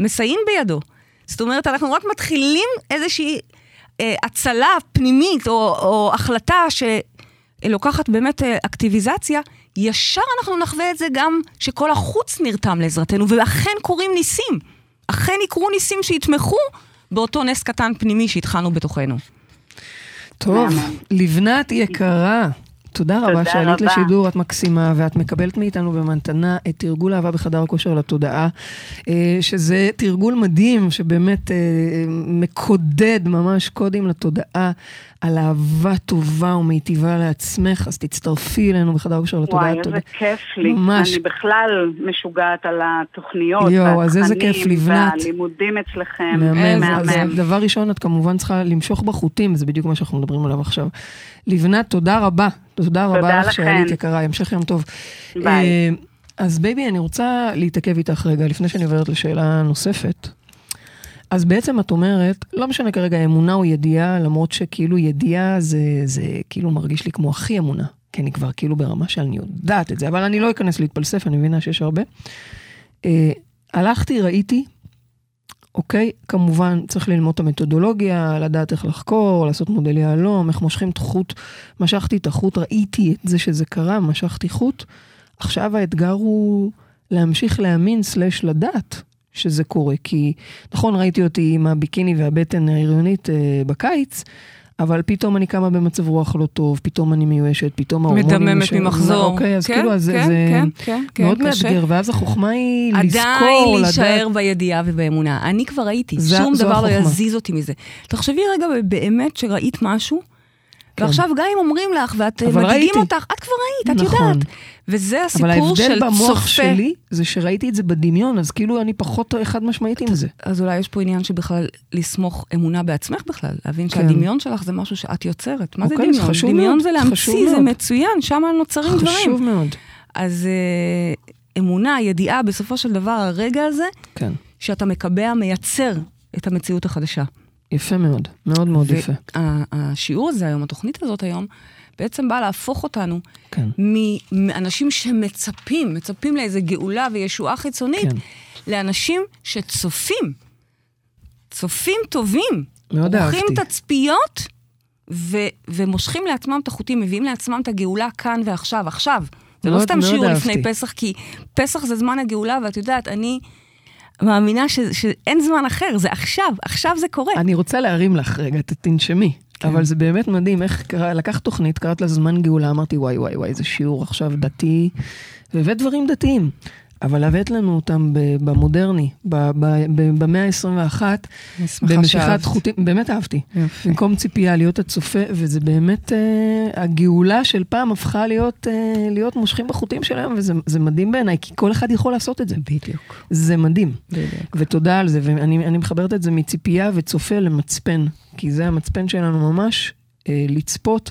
מסיים בידו. זאת אומרת, אנחנו רק מתחילים איזושהי הצלה פנימית, או החלטה שלוקחת באמת אקטיביזציה, ישר אנחנו נחווה את זה גם שכל החוץ נרתם לעזרתנו, ואכן קוראים ניסים, אכן יקרו ניסים שיתמכו, באותו נס קטן פנימי שהתחלנו בתוכנו. טוב, לבנת יקרה, תודה רבה שעלית לשידור, את מקסימה, ואת מקבלת מאיתנו במתנה את תרגול אהבה בחדר הכושר לתודעה, שזה תרגול מדהים, שבאמת מקודד ממש קודים לתודעה, על אהבה טובה ומיטיבה לעצמך, אז תצטרפי אלינו בחדר הכושר לתודעה. וואי, איזה כיף לי. אני בכלל משוגעת על התוכניות, והתכנים והלימודים אצלכם. מהמם. דבר ראשון, את כמובן צריכה למשוך בחוטים, זה בדיוק מה שאנחנו מדברים עליו עכשיו. לבנת, תודה רבה. תודה רבה לך שעלית יקרה, המשך יום טוב. ביי. אז בייבי, אני רוצה להתעכב איתך רגע, לפני שאני עוברת לשאלה נוספת. אז בעצם את אומרת, לא משנה כרגע אמונה או ידיעה, למרות שכאילו ידיעה זה כאילו מרגיש לי כמו הכי אמונה, כי אני כבר כאילו ברמה שאני יודעת את זה, אבל אני לא אכנס להתפלסף, אני מבינה שיש הרבה. הלכתי, ראיתי, אוקיי, כמובן צריך ללמוד את המתודולוגיה, לדעת איך לחקור, לעשות מודל יעלום, איך מושכים את חוט, משכתי את החוט, ראיתי את זה שזה קרה, משכתי חוט, עכשיו האתגר הוא להמשיך להאמין / לדעת, שזה קורה, כי נכון ראיתי אותי עם הביקיני והבטן ההיריונית בקיץ, אבל פתאום אני קמה במצב רוח לא טוב, פתאום אני מיואשת, פתאום ההורמונים מדממת ממחזור. אוקיי, אז כאילו זה מאוד מאתגר, ואז החוכמה היא לזכור, עדיין להישאר בידיעה ובאמונה. אני כבר ראיתי, שום דבר לא יזיז אותי מזה. תחשבי רגע באמת שראית משהו, ועכשיו גם אם אומרים לך, ואת מדהים אותך, את כבר ראית, את יודעת. וזה הסיפור של צופה. אבל ההבדל במוח שלי, זה שראיתי את זה בדמיון, אז כאילו אני פחות אחד משמעית עם זה. אז אולי יש פה עניין שבכלל לסמוך אמונה בעצמך בכלל, להבין שהדמיון שלך זה משהו שאת יוצרת. מה זה דמיון? דמיון זה להמציא, זה מצוין, שם נוצרים דברים. חשוב מאוד. אז אמונה, ידיעה, בסופו של דבר, הרגע הזה, שאתה מקבע, מייצר את המציאות החדשה. יפה מאוד, מאוד מאוד יפה. השיעור הזה היום, התוכנית הזאת היום, בעצם באה להפוך אותנו מאנשים שמצפים, מצפים לאיזו גאולה וישועה חיצונית, לאנשים שצופים, צופים טובים, עורכים תצפיות, ומושכים לעצמם את החוטים, מביאים לעצמם את הגאולה כאן ועכשיו, עכשיו. זה לא סתם שיעור לפני פסח, כי פסח זה זמן הגאולה, ואת יודעת, אני מאמינה שאין זמן אחר, זה עכשיו, עכשיו זה קורה. אני רוצה להרים לך רגע, תנשמי, אבל זה באמת מדהים, איך לקחת תוכנית, קראת לה זמן גאולה, אמרתי וואי וואי וואי, זה שיעור עכשיו דתי, והבאת דברים דתיים, אבל הבאת לנו אותם במודרני, במאה ה-21, במשיכת חוטים, באמת אהבתי, במקום ציפייה להיות הצופה, וזה באמת, הגאולה של פעם הפכה להיות מושכים בחוטים שלהם, וזה מדהים בעיניי, כי כל אחד יכול לעשות את זה. בדיוק. זה מדהים. בדיוק. ותודה על זה, ואני מחברת את זה מציפייה וצופה למצפן, כי זה המצפן שלנו ממש, לצפות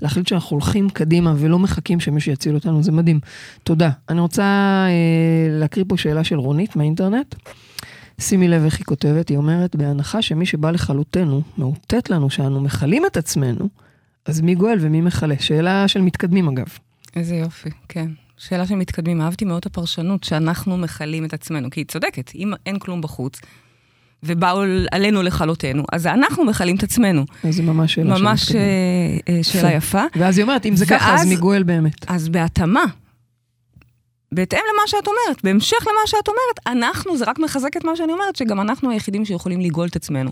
ולהחליט שאנחנו הולכים קדימה ולא מחכים שמישהו יציל אותנו, זה מדהים. תודה. אני רוצה להקריא פה שאלה של רונית מהאינטרנט. שימי לב איך היא כותבת, היא אומרת, בהנחה שמי שבא לחלוטנו, מאותת לנו שאנו מחלים את עצמנו, אז מי גואל ומי מחלה? שאלה של מתקדמים אגב. איזה יופי, כן. שאלה של מתקדמים. אהבתי מאוד הפרשנות שאנחנו מחלים את עצמנו, כי היא צודקת, אם אין כלום בחוץ, ובאו עלינו לחלותנו, אז אנחנו מחלים את עצמנו. זה ממש שאלה. ממש שאלה יפה. ואז היא אומרת, אם זה ככה, אז מיגואל באמת. אז בהתאמה, בהתאם למה שאת אומרת, בהמשך למה שאת אומרת, אנחנו, זה רק מחזק את מה שאני אומרת, שגם אנחנו היחידים שיכולים לגאול את עצמנו.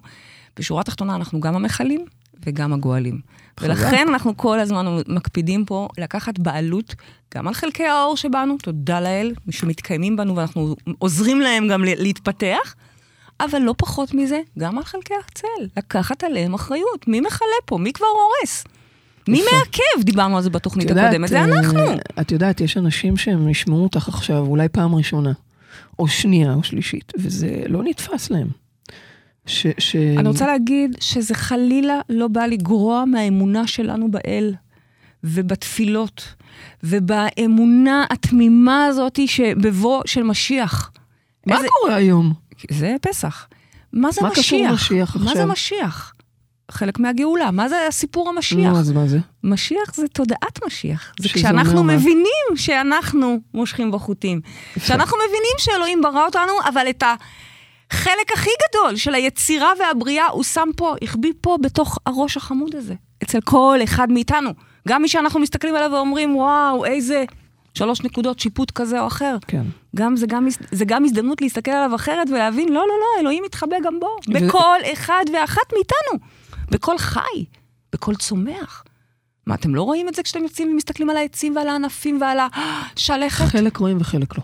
בשורה התחתונה, אנחנו גם המחלים וגם הגואלים. ולכן אנחנו כל הזמן מקפידים פה לקחת בעלות גם על חלקי האור שבנו, תודה לאל, שמתקיימים בנו, ואנחנו עוזרים להם גם להתפתח, אבל לא פחות מזה, גם על חלקי הצל. לקחת עליהם אחריות. מי מחלה פה? מי כבר הורס? מי מעכב? דיברנו על זה בתוכנית הקודמת. זה אנחנו. את יודעת, יש אנשים שהם ישמעו אותך עכשיו, אולי פעם ראשונה, או שנייה, או שלישית, וזה לא נתפס להם. אני רוצה להגיד שזה חלילה לא בא לגרוע מהאמונה שלנו באל, ובתפילות, ובאמונה התמימה הזאת שבבוא של משיח. מה קורה היום? זה פסח. מה זה משיח? מה זה משיח? חלק מהגאולה. מה זה הסיפור המשיח? אז מה זה? משיח זה תודעת משיח. זה כשאנחנו מבינים שאנחנו מושכים בחוטים. כשאנחנו מבינים שאלוהים ברא אותנו, אבל את החלק הכי גדול של היצירה והבריאה, הוא שם פה, הכביא פה בתוך הראש החמוד הזה. אצל כל אחד מאיתנו. גם מי שאנחנו מסתכלים עליו ואומרים, וואו, איזה 3 נקודות שיפוט כזה או אחר. כן. זה גם הזדמנות להסתכל עליו אחרת ולהבין, לא, לא, לא, אלוהים מתחבא גם בו. בכל אחד ואחת מאיתנו. בכל חי. בכל צומח. מה, אתם לא רואים את זה כשאתם יוצאים ומסתכלים על העצים ועל הענפים ועל השלכת? חלק רואים וחלק לא.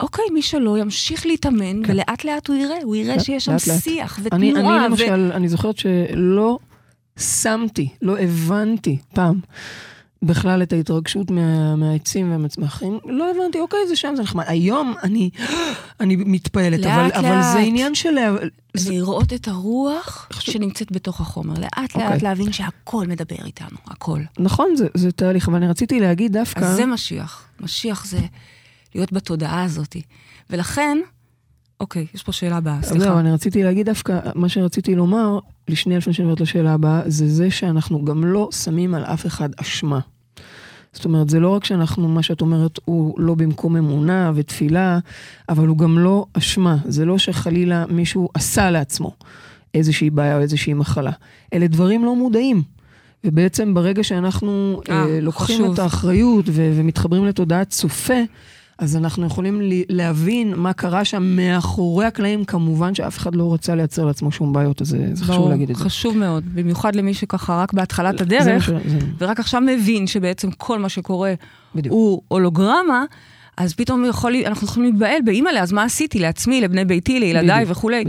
אוקיי, מי שלא ימשיך להתאמן, ולאט לאט הוא יראה. הוא יראה שיש שם שיח ותנועה. אני למשל, אני זוכרת שלא שמתי, לא הבנתי פעם, בכלל את ההתרגשות מהעצים והמצמחים, לא הבנתי, אוקיי, זה שם, זה נחמד. היום אני מתפעלת, אבל זה עניין של לראות את הרוח שנמצאת בתוך החומר. לאט לאט להבין שהכל מדבר איתנו, הכל. נכון, זה תהליך, אבל אני רציתי להגיד דווקא אז זה משיח. משיח זה להיות בתודעה הזאת. ולכן, אוקיי, יש פה שאלה הבאה, סליחה. לא, אני רציתי להגיד דווקא, מה שרציתי לומר, לשני אלפן שנברת לשאלה הבאה, זה שאנחנו גם לא שמים על אף אחד אשמה. זאת אומרת, זה לא רק שאנחנו, מה שאת אומרת, הוא לא במקום אמונה ותפילה, אבל הוא גם לא אשמה. זה לא שחלילה מישהו עשה לעצמו איזושהי בעיה או איזושהי מחלה. אלה דברים לא מודעים. ובעצם ברגע שאנחנו לוקחים את האחריות ומתחברים לתודעת צופה, אז אנחנו יכולים להבין מה קרה שם מאחורי הקלעים, כמובן שאף אחד לא רוצה לייצר לעצמו שום בעיות, אז זה חשוב להגיד את זה. חשוב מאוד, במיוחד למי שככה רק בהתחלת הדרך, ורק עכשיו מבין שבעצם כל מה שקורה הוא הולוגרמה, אז פתאום אנחנו יכולים להתבעל באימאלה, אז מה עשיתי לעצמי, לבני ביתי, לילדיי וכולי.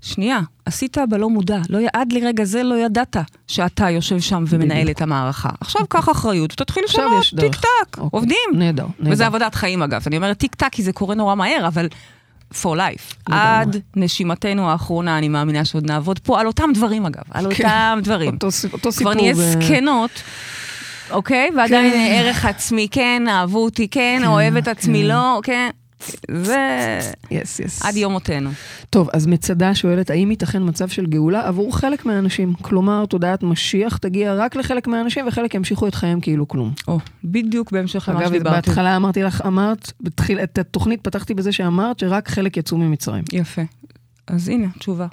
שנייה, עשית בלא מודע, עד לרגע זה לא ידעת שאתה יושב שם ומנהל את המערכה. עכשיו כך אחריות, תתחיל לשנות, טיק טק, עובדים. נהדר. וזה עבודת חיים אגב, אני אומרת טיק טק כי זה קורה נורא מהר, אבל for life. עד נשימתנו האחרונה, אני מאמינה שעוד נעבוד פה, על אותם דברים אגב, על אותם דברים. כבר נהיה סקנות, אוקיי? ועדיין ערך עצמי, כן, אהבו אותי, כן, אוהב את עצמי, לא, כן. זה עד יום מותנו. טוב, אז מצדה שואלת, האם ייתכן מצב של גאולה עבור חלק מהאנשים? כלומר, תודעת משיח תגיע רק לחלק מהאנשים, וחלק ימשיכו את חיים כאילו כלום. בדיוק בהמשך למה שדיברתי. אגב, בהתחלה אמרתי לך, את התוכנית פתחתי בזה שאמרת שרק חלק יצאו ממצרים. יפה. אז הנה, תשובה.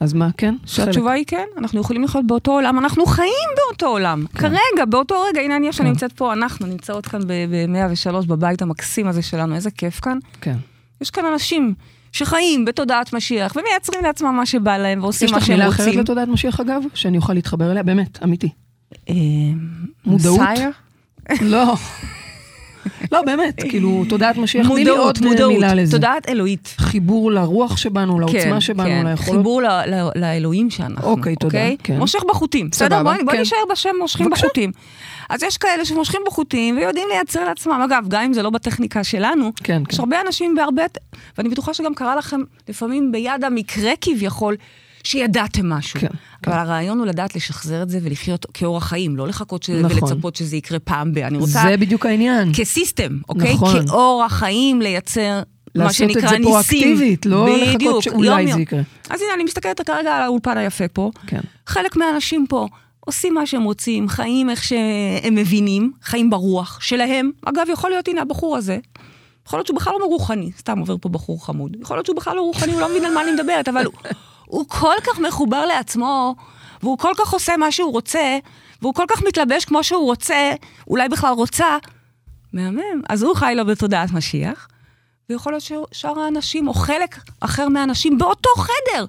אז מה, כן? שהתשובה היא כן, אנחנו יכולים לחיות באותו עולם, אנחנו חיים באותו עולם, כרגע, באותו רגע, הנה אני שאני נמצאת פה, אנחנו נמצאות כאן ב-103, בבית המקסים הזה שלנו, איזה כיף כאן. כן. יש כאן אנשים שחיים בתודעת משיח, ומייצרים לעצמם מה שבא להם, ועושים מה שהם רוצים. יש לך מילה אחרת לתודעת משיח אגב, שאני אוכל להתחבר אליה, באמת, אמיתי. מודעות? לא. לא, באמת, כאילו, תודעת משיח, מודעות, תודעת אלוהית. חיבור לרוח שבנו, לעוצמה שבנו, חיבור לאלוהים שאנחנו. אוקיי, תודה. מושך בחוטים, בסדר? בוא נשאר בשם מושכים בחוטים. אז יש כאלה שמושכים בחוטים ויודעים לייצר לעצמם. אגב, גם אם זה לא בטכניקה שלנו, יש הרבה אנשים בהרבה, ואני בטוחה שגם קרה לכם לפעמים ביד המקרה כביכול, שידעתם משהו. אבל הרעיון הוא לדעת לשחזר את זה ולחיות כאורח חיים, לא לחכות ולצפות שזה יקרה פעם בה. זה בדיוק העניין. כסיסטם, אוקיי? כאורח חיים לייצר מה שנקרא ניסים. לעשות את זה פרואקטיבית, לא לחכות שאולי זה יקרה. אז הנה, אני מסתכלת כרגע על האולפן היפה פה. חלק מהאנשים פה עושים מה שהם רוצים, חיים איך שהם מבינים, חיים ברוח שלהם. אגב, יכול להיות, הנה, הבחור הזה, יכול להיות שהוא בכלל לא רוחני, סתם עובר פה בחור חמוד. יכול להיות שהוא בכלל לא רוחני, הוא לא מבין על מה אני מדברת, אבל הוא כל כך מחובר לעצמו, והוא כל כך עושה מה שהוא רוצה, והוא כל כך מתלבש כמו שהוא רוצה, אולי בכלל רוצה, מהמם. אז הוא חי לו בתודעת משיח, ויכול להיות ששאר האנשים, או חלק אחר מהאנשים, באותו חדר,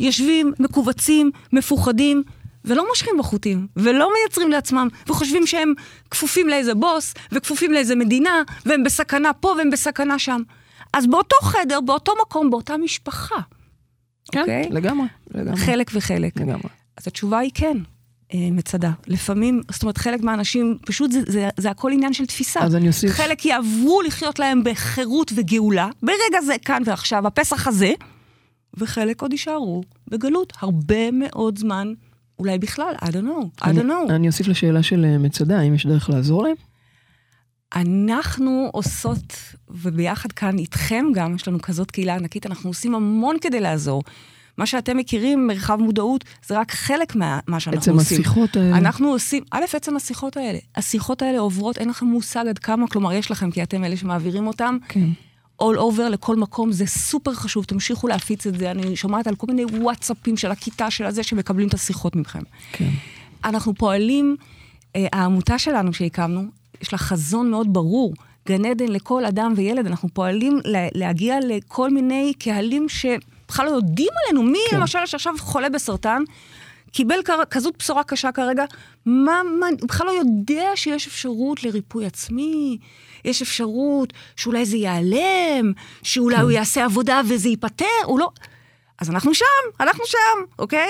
יושבים, מקובצים, מפוחדים, ולא מושכים בחוטים, ולא מייצרים לעצמם, וחושבים שהם כפופים לאיזה בוס, וכפופים לאיזה מדינה, והם בסכנה פה, והם בסכנה שם. אז באותו חדר, באותו מקום, באותה משפחה, כן, לגמרי, לגמרי. חלק וחלק. לגמרי. אז התשובה היא כן, מצדה. לפעמים, זאת אומרת, חלק מהאנשים, פשוט זה הכל עניין של תפיסה. אז אני אוסיף. חלק יעברו לחיות להם בחירות וגאולה, ברגע זה כאן ועכשיו, הפסח הזה, וחלק עוד יישארו בגלות. הרבה מאוד זמן, אולי בכלל, I don't know. אני אוסיף לשאלה של מצדה, האם יש דרך לעזור להם? אנחנו עושות, וביחד כאן איתכם גם, יש לנו כזאת קהילה ענקית, אנחנו עושים המון כדי לעזור. מה שאתם מכירים, מרחב מודעות, זה רק חלק מה שאנחנו עושים. עצם השיחות האלה. אנחנו עושים, עצם השיחות האלה. השיחות האלה עוברות, אין לכם מושג עד כמה, כלומר יש לכם, כי אתם אלה שמעבירים אותם. כן. all over לכל מקום, זה סופר חשוב, תמשיכו להפיץ את זה, אני שומעת על כל מיני וואטסאפים של הכיתה של הזה, שמקבלים את השיחות ממכם. כן. אנחנו פועלים, העמותה שלנו שהקמנו, יש לה חזון מאוד ברור, גן עדן לכל אדם וילד, אנחנו פועלים להגיע לכל מיני קהלים שבכלל לא יודעים עלינו, מי למשל שעכשיו חולה בסרטן, קיבל כזאת בשורה קשה כרגע, בכלל לא יודע שיש אפשרות לריפוי עצמי, יש אפשרות שאולי זה ייעלם, שאולי הוא יעשה עבודה וזה ייפטר, אז אנחנו שם, אוקיי?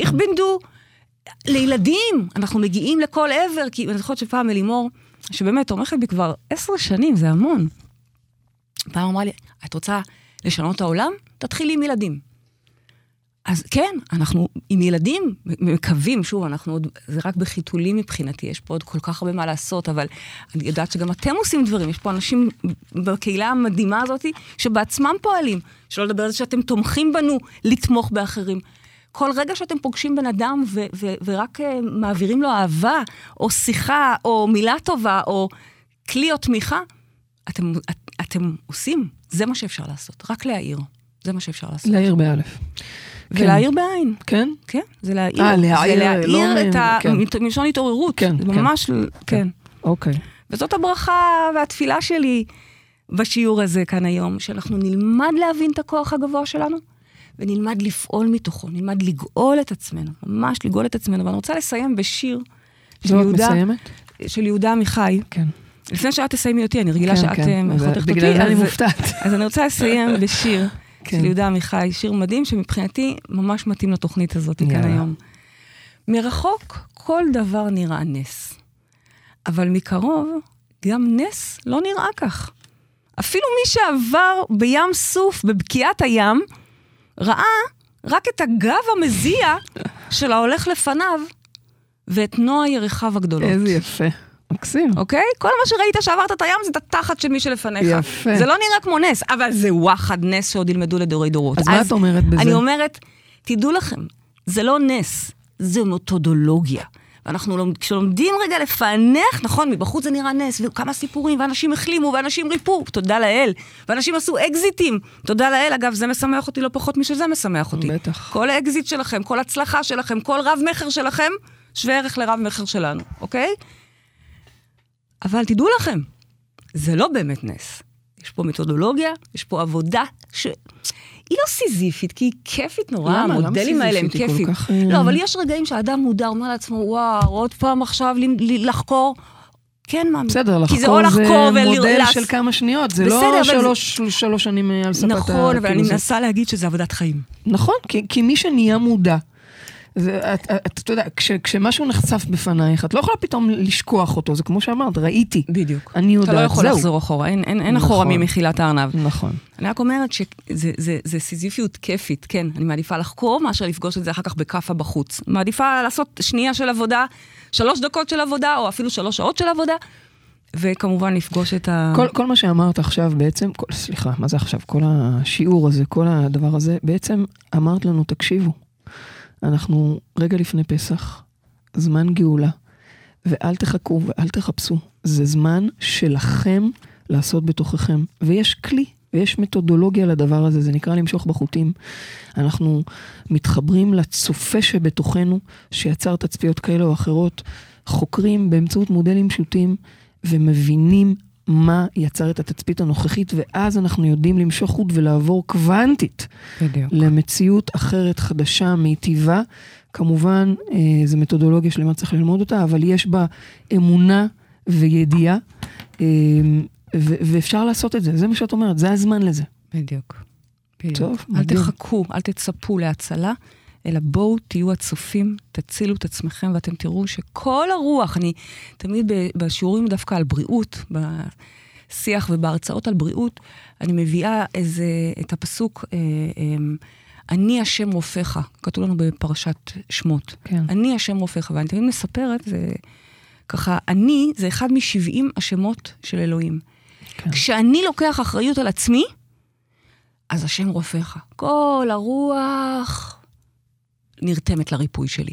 איך בינדו, לילדים, אנחנו מגיעים לכל עבר, כי אני חושבת שפעם אלי מורי, שבאמת תומכת בי כבר 10 שנים, זה המון. פעם אמרה לי, את רוצה לשנות העולם? תתחילי עם ילדים. אז כן, אנחנו עם ילדים מקווים, שוב, זה רק בחיתולים מבחינתי, יש פה עוד כל כך הרבה מה לעשות, אבל אני יודעת שגם אתם עושים דברים, יש פה אנשים בקהילה המדהימה הזאת, שבעצמם פועלים, שלא לדבר על זה שאתם תומכים בנו לתמוך באחרים. כל רגע שאתם פוגשים בן אדם ורק מעבירים לו אהבה, או שיחה, או מילה טובה, או כלי או תמיכה, אתם עושים. זה מה שאפשר לעשות. רק להעיר. זה מה שאפשר לעשות. להעיר באלף. ולהעיר בעין. כן? כן. זה להעיר. להעיר את מלשון התעוררות. כן. ממש, כן. אוקיי. וזאת הברכה והתפילה שלי בשיעור הזה כאן היום, שאנחנו נלמד להבין את הכוח הגבוה שלנו, ונלמד לפעול מתוכו, נלמד לגאול את עצמנו, ממש לגאול את עצמנו. ואני רוצה לסיים בשיר של יהודה מחי, לפני שאת תסיימי אותי, אני רגילה שאת חותכת אותי, אז אני רוצה לסיים בשיר של יהודה מחי, שיר מדהים שמבחינתי ממש מתאים לתוכנית הזאת כאן היום. מרחוק כל דבר נראה נס, אבל מקרוב גם נס לא נראה כך. אפילו מי שעבר בים סוף, בבקיעת הים, ראה רק את הגב המזיע של ההולך לפניו, ואת נוע ירחיו הגדולות. איזה יפה. מקסים. אוקיי? כל מה שראית שעברת את הים, זה את התחת של מי שלפניך. יפה. זה לא נראה כמו נס, אבל זה וואחד נס שעוד ילמדו לדורי דורות. אז מה את אומרת בזה? אני אומרת, תדעו לכם, זה לא נס, זה מתודולוגיה. ואנחנו כשלומדים רגע לפענך, נכון, מבחוץ זה נראה נס, וכמה סיפורים, ואנשים החלימו, ואנשים ריפו, תודה לאל, ואנשים עשו אקזיטים, תודה לאל, אגב, זה משמח אותי לא פחות משזה משמח אותי. בטח. כל האקזיט שלכם, כל הצלחה שלכם, כל רב מחר שלכם, שווה ערך לרב מחר שלנו, אוקיי? אבל תדעו לכם, זה לא באמת נס. יש פה מתודולוגיה, יש פה עבודה ש... היא לא סיזיפית, כי היא כיפית נורא, המודלים האלה הם כיפים. לא, אבל יש רגעים שהאדם מודע, אומר לעצמו, וואו, עוד פעם עכשיו לחקור. כן, מאמי. בסדר, לחקור זה מודל של כמה שניות, זה לא שלוש שנים על ספת. נכון, אבל אני מנסה להגיד שזה עבודת חיים. נכון, כי מי שנהיה מודע, אתה יודע, כשמשהו נחשף בפנייך, את לא יכולה פתאום לשכוח אותו, זה כמו שאמרת, ראיתי. בדיוק. אני יודעת, זהו. אתה לא יכול לחזור אחורה, אין אחורה ממחילת הארנב. נכון. אני רק אומרת שזה סיזיפיות כיפית, כן, אני מעדיפה לחקור מאשר לפגוש את זה אחר כך בקפה בחוץ. מעדיפה לעשות שנייה של עבודה, 3 דקות של עבודה, או אפילו 3 שעות של עבודה, וכמובן לפגוש את ה... כל מה שאמרת עכשיו בעצם, סליחה, מה זה עכשיו? כל השיעור הזה, כל הדבר הזה, בעצם אמרת לנו, תקשיבו. אנחנו רגע לפני פסח, זמן גאולה, ואל תחכו ואל תחפשו, זה זמן שלכם לעשות בתוככם, ויש כלי, ויש מתודולוגיה לדבר הזה, זה נקרא למשוך בחוטים, אנחנו מתחברים לצופה שבתוכנו, שיצר תצפיות כאלה או אחרות, חוקרים באמצעות מודלים פשוטים, ומבינים מה יצר את התצפית הנוכחית, ואז אנחנו יודעים למשוך חוט ולעבור קוונטית בדיוק. למציאות אחרת, חדשה, מיטיבה. כמובן, זו מתודולוגיה שלמה צריך ללמוד אותה, אבל יש בה אמונה וידיעה, ואפשר לעשות את זה. זה מה שאת אומרת, זה הזמן לזה. בדיוק. בדיוק. טוב, אל בדיוק. תחכו, אל תצפו להצלה, אלא בואו תהיו הצופים, תצילו את עצמכם, ואתם תראו שכל הרוח, אני תמיד בשיעורים דווקא על בריאות, בשיח ובהרצאות על בריאות, אני מביאה את הפסוק, אני השם רופאך, כתוב לנו בפרשת שמות, כן. אני השם רופאך, ואני תמיד מספרת, זה ככה, אני זה אחד מ70 השמות של אלוהים. כן. כשאני לוקח אחריות על עצמי, אז השם רופאך, כל הרוח... נרתמת לריפוי שלי.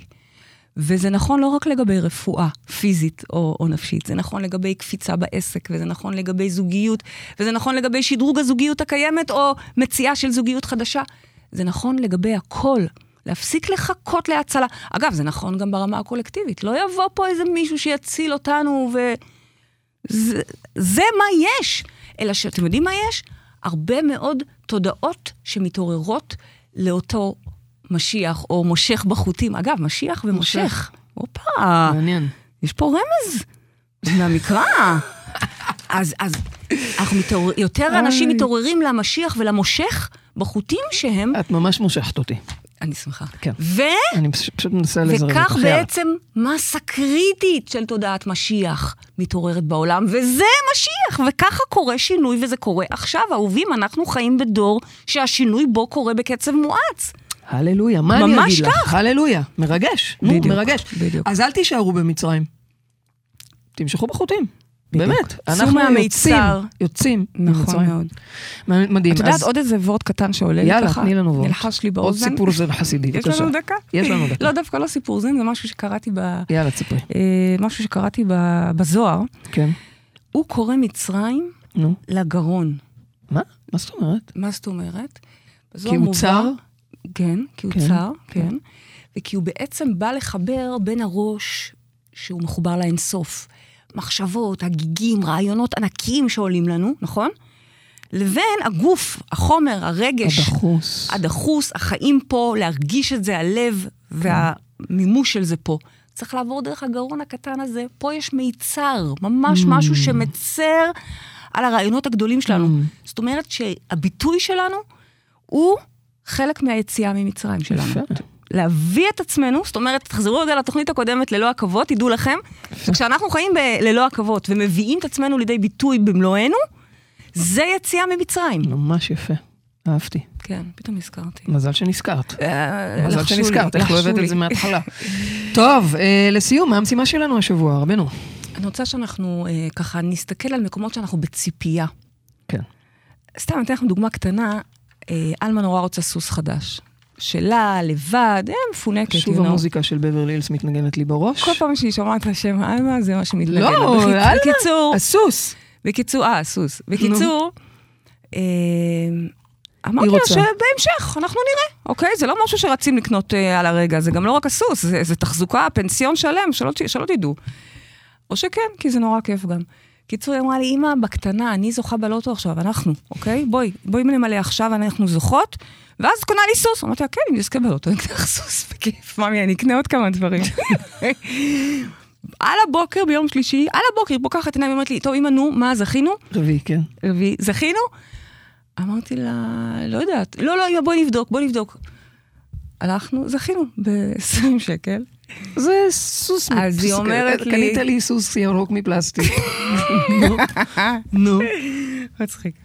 וזה נכון לא רק לגבי רפואה פיזית או נפשית, זה נכון לגבי קפיצה בעסק, וזה נכון לגבי זוגיות, וזה נכון לגבי שדרוג הזוגיות הקיימת, או מציאה של זוגיות חדשה. זה נכון לגבי הכל. להפסיק לחכות להצלה. אגב, זה נכון גם ברמה הקולקטיבית. לא יבוא פה איזה מישהו שיציל אותנו, זה מה יש. אלא שאתם יודעים מה יש? הרבה מאוד תודעות שמתעוררות לאותו משיח, או מושך בחוטים. אגב, משיח ומושך. אופה. מעניין. יש פה רמז מהמקרא. אז יותר אנשים מתעוררים למשיח ולמושך בחוטים שהם... את ממש מושכת אותי. אני שמחה. כן. אני פשוט מנסה לזרז את החיה. וכך בעצם מסה קריטית של תודעת משיח מתעוררת בעולם, וזה משיח, וככה קורה שינוי, וזה קורה עכשיו. אהובים, אנחנו חיים בדור שהשינוי בו קורה בקצב מואץ. הללויה, מה אני אגיד לך? הללויה, מרגש, מרגש. אז אל תישארו במצרים, תמשכו בחוטים, באמת. אנחנו יוצאים במצרים. מדהים. את יודעת עוד איזה וורט קטן שעולה לי ככה? יאללה, תני לנו וורט. נלחש לי באוזן. עוד סיפור זן חסידי, בבקשה. יש לנו דקה? יש לנו דקה. לא דווקא לא סיפור זן, זה משהו שקראתי יאללה, ציפי. משהו שקראתי בזוהר. כן. הוא קורא מצרים לגרון. מה? מה זאת אומרת? כי הוא צר? כן, כי הוא צר, כן. וכי הוא בעצם בא לחבר בין הראש שהוא מחובר לאינסוף. מחשבות, הגיגים, רעיונות ענקיים שעולים לנו, נכון? לבין הגוף, החומר, הרגש. הדחוס. החיים פה, להרגיש את זה, הלב והמימוש של זה פה. צריך לעבור דרך הגרון הקטן הזה. פה יש מיצר, ממש משהו שמצר על הרעיונות הגדולים שלנו. זאת אומרת שהביטוי שלנו הוא חלק מהיציאה ממצרים שלנו. להביא את עצמנו, זאת אומרת, תחזרו רגע לתוכנית הקודמת ללא עכבות, תדעו לכם, כשאנחנו חיים ללא עכבות ומביאים את עצמנו לידי ביטוי במלואנו, זה יציאה ממצרים. ממש יפה. אהבתי. כן, פתאום נזכרתי. מזל שנזכרת. מזל שנזכרת, איך לא הבאת את זה מההתחלה. טוב, לסיום, מה המשימה שלנו השבוע, רבנו? אני רוצה שאנחנו ככה נסתכל על מקומות שאנחנו בציפייה. כן. סתם, אני אתן לכם דוגמה קטנה, אלמה נורא רוצה סוס חדש. שלה, לבד, מפונקת. שוב המוזיקה של בבר לילס מתנגנת לי בראש. כל פעם שהיא שומעת את השם אלמה, זה מה שמתנגנת. לא, אלמה, הסוס. בקיצור, אמרתי לה שבהמשך, אנחנו נראה, אוקיי? זה לא משהו שרצים לקנות על הרגע, זה גם לא רק הסוס, זה תחזוקה, פנסיון שלם, שלא תדעו. או שכן, כי זה נורא כיף גם. קיצור, היא אמרה לי, אמא, בקטנה, אני זוכה בלוטו עכשיו, אנחנו, אוקיי? בואי נמלא עכשיו, אנחנו זוכות, ואז קונה לי סוס. אמרתי לה, כן, אני נזכה בלוטו, אני אקנה סוס, בכיף, מאמי, אני אקנה עוד כמה דברים. על הבוקר, ביום שלישי, על הבוקר, בוקחת עיניים, אמרת לי, טוב, אמא, נו, מה, זכינו? רביעי, כן. רביעי, זכינו? אמרתי לה, לא יודעת, לא, בואי נבדוק, הלכנו, זכינו ב-20 שקל. זה סוס, אז היא אומרת לי, קנית לי סוס ירוק מפלסטיק. נו. מצחיק.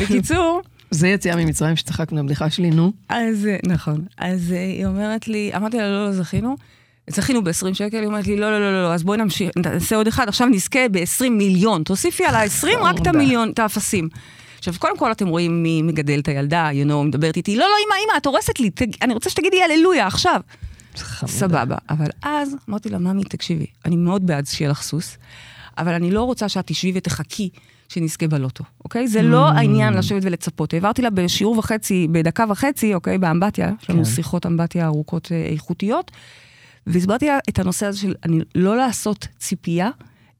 בקיצור, זה יציאה ממצרים שצחקנו, הבדיחה שלי, נו. אז, נכון. אז היא אומרת לי, אמרתי לה, לא, זכינו. זכינו ב-20 שקל, היא אומרת לי, לא, אז בואי נמשיך, נעשה עוד אחד, עכשיו נזכה ב-20 מיליון, תוסיפי על ה-20 רק את המיליון, את האפסים. עכשיו, קודם כל אתם רואים מי מגדל את הילדה, מדברת איתי, לא, אמא, את הורסת לי, אני רוצה שתגידי הללויה, עכשיו. סבבה, אבל אז אמרתי לה, מאמי, תקשיבי, אני מאוד בעד שיהיה לך סוס, אבל אני לא רוצה שאת תשבי ותחכי שנזכה בלוטו, אוקיי? זה לא העניין לשבת ולצפות. העברתי לה בשיעור וחצי, בדקה וחצי, אוקיי, באמבטיה, יש לנו שיחות אמבטיה ארוכות איכותיות, והסברתי לה את הנושא הזה של לא לעשות ציפייה,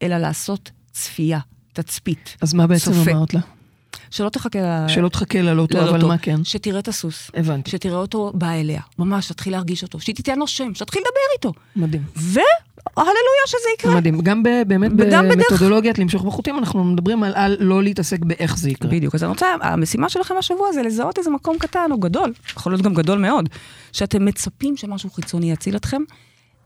אלא לעשות צפייה, תצפית. אז מה בעצם אמרת לה? שלא תחכה ללוטו, אבל מה כן? שתראה את הסוס. הבנתי. שתראה אותו בא אליה. ממש, שתתחיל להרגיש אותו. שתיתן לו שם, שתתחיל לדבר איתו. מדהים. והללויה שזה יקרה. מדהים. גם באמת במתודולוגיית למשוך בחוטים, אנחנו מדברים על לא להתעסק באיך זה יקרה. בדיוק. אז אני רוצה, המשימה שלכם השבוע זה לזהות איזה מקום קטן או גדול, יכול להיות גם גדול מאוד, שאתם מצפים שמשהו חיצוני יציל אתכם,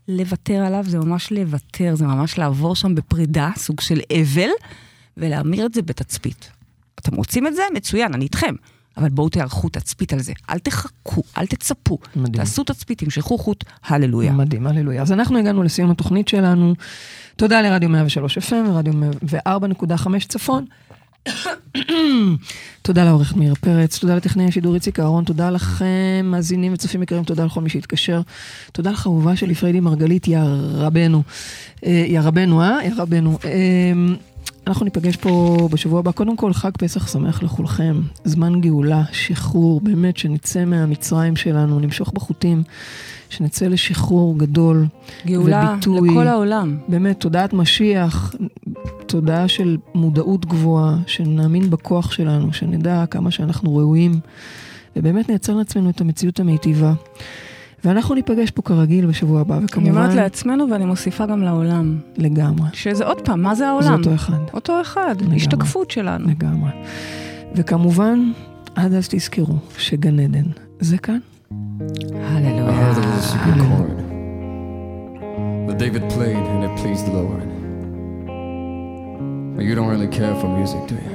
לוותר עליו, זה ממש לוותר, זה ממש לעבור שם בפרידה, סוג של אבל, ולהמיר את זה בתצפית. אתם רוצים את זה? מצוין, אני איתכם. אבל בואו תערכו תצפית על זה. אל תחכו, אל תצפו. מדהים. תעשו תצפית, תמשכו חוט, הללויה. מדהים, הללויה. אז אנחנו הגענו לסיום התוכנית שלנו. תודה לרדיו 103 FM, רדיו 104.5 צפון. תודה לעורך מיר פרץ, תודה לטכנאי השידור איציק אהרון, תודה לכם, מאזינים וצופים יקרים, תודה לכל מי שהתקשר, תודה לחבובה שלי פריידי מרגלית, יא רבנו. אנחנו ניפגש פה בשבוע הבא. קודם כל, חג פסח שמח לכולכם. זמן גאולה, שחרור, באמת שנצא מהמצרים שלנו, נמשוך בחוטים, שנצא לשחרור גדול גאולה וביטוי. גאולה לכל העולם. באמת, תודעת משיח, תודעה של מודעות גבוהה, שנאמין בכוח שלנו, שנדע כמה שאנחנו ראויים, ובאמת נייצר לעצמנו את המציאות המיטיבה. ואנחנו ניפגש פה כרגיל בשבוע הבא, וכמובן... אני אומרת לעצמנו, ואני מוסיפה גם לעולם. לגמרי. שזה עוד פעם, מה זה העולם? זה אותו אחד. אותו אחד, לגמרי. השתקפות שלנו. לגמרי. וכמובן, עד אז תזכרו שגן עדן זה כאן. הללויה. That David played and it pleased the Lord. But you don't really care for music, do you?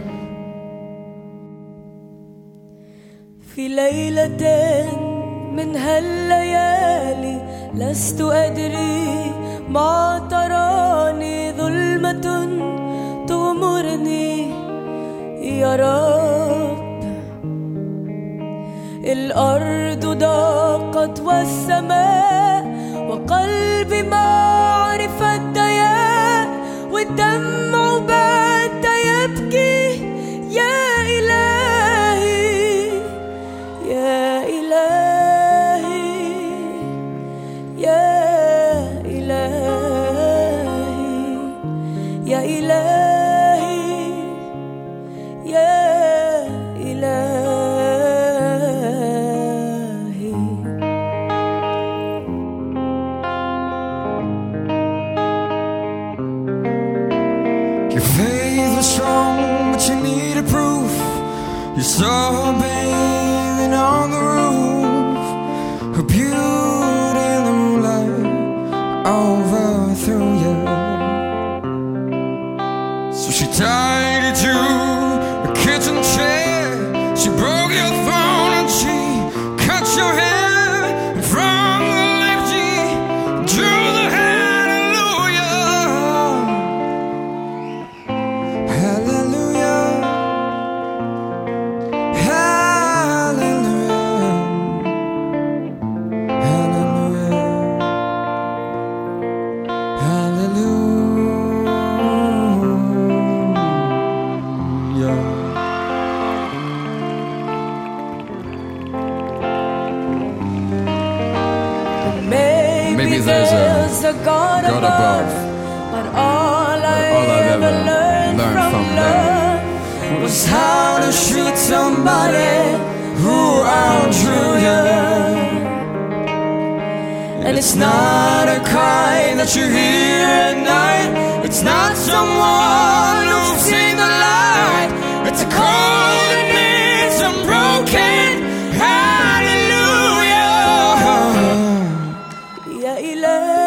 في ليلتين من هالليالي لست أدري ما تراني ظلمة تغمرني يا رب الأرض ضاقت والسماء وقلبي ما عرف الضياء والدمع بات يبكي يا إلهي يا إلهي You saw her bathing on the roof, her beauty in the moonlight overthrew you. So she tied you to a kitchen chair, she broke your phone and she cut your hair, and from the left cheek drew the hallelujah. Hallelujah. God above, but all I ever learned from love was how to shoot somebody who outdrew you. And it's not a cry that you hear at night, it's not someone who's seen the light, it's a call that needs a broken heart. Hallelujah. Yeah, he loves.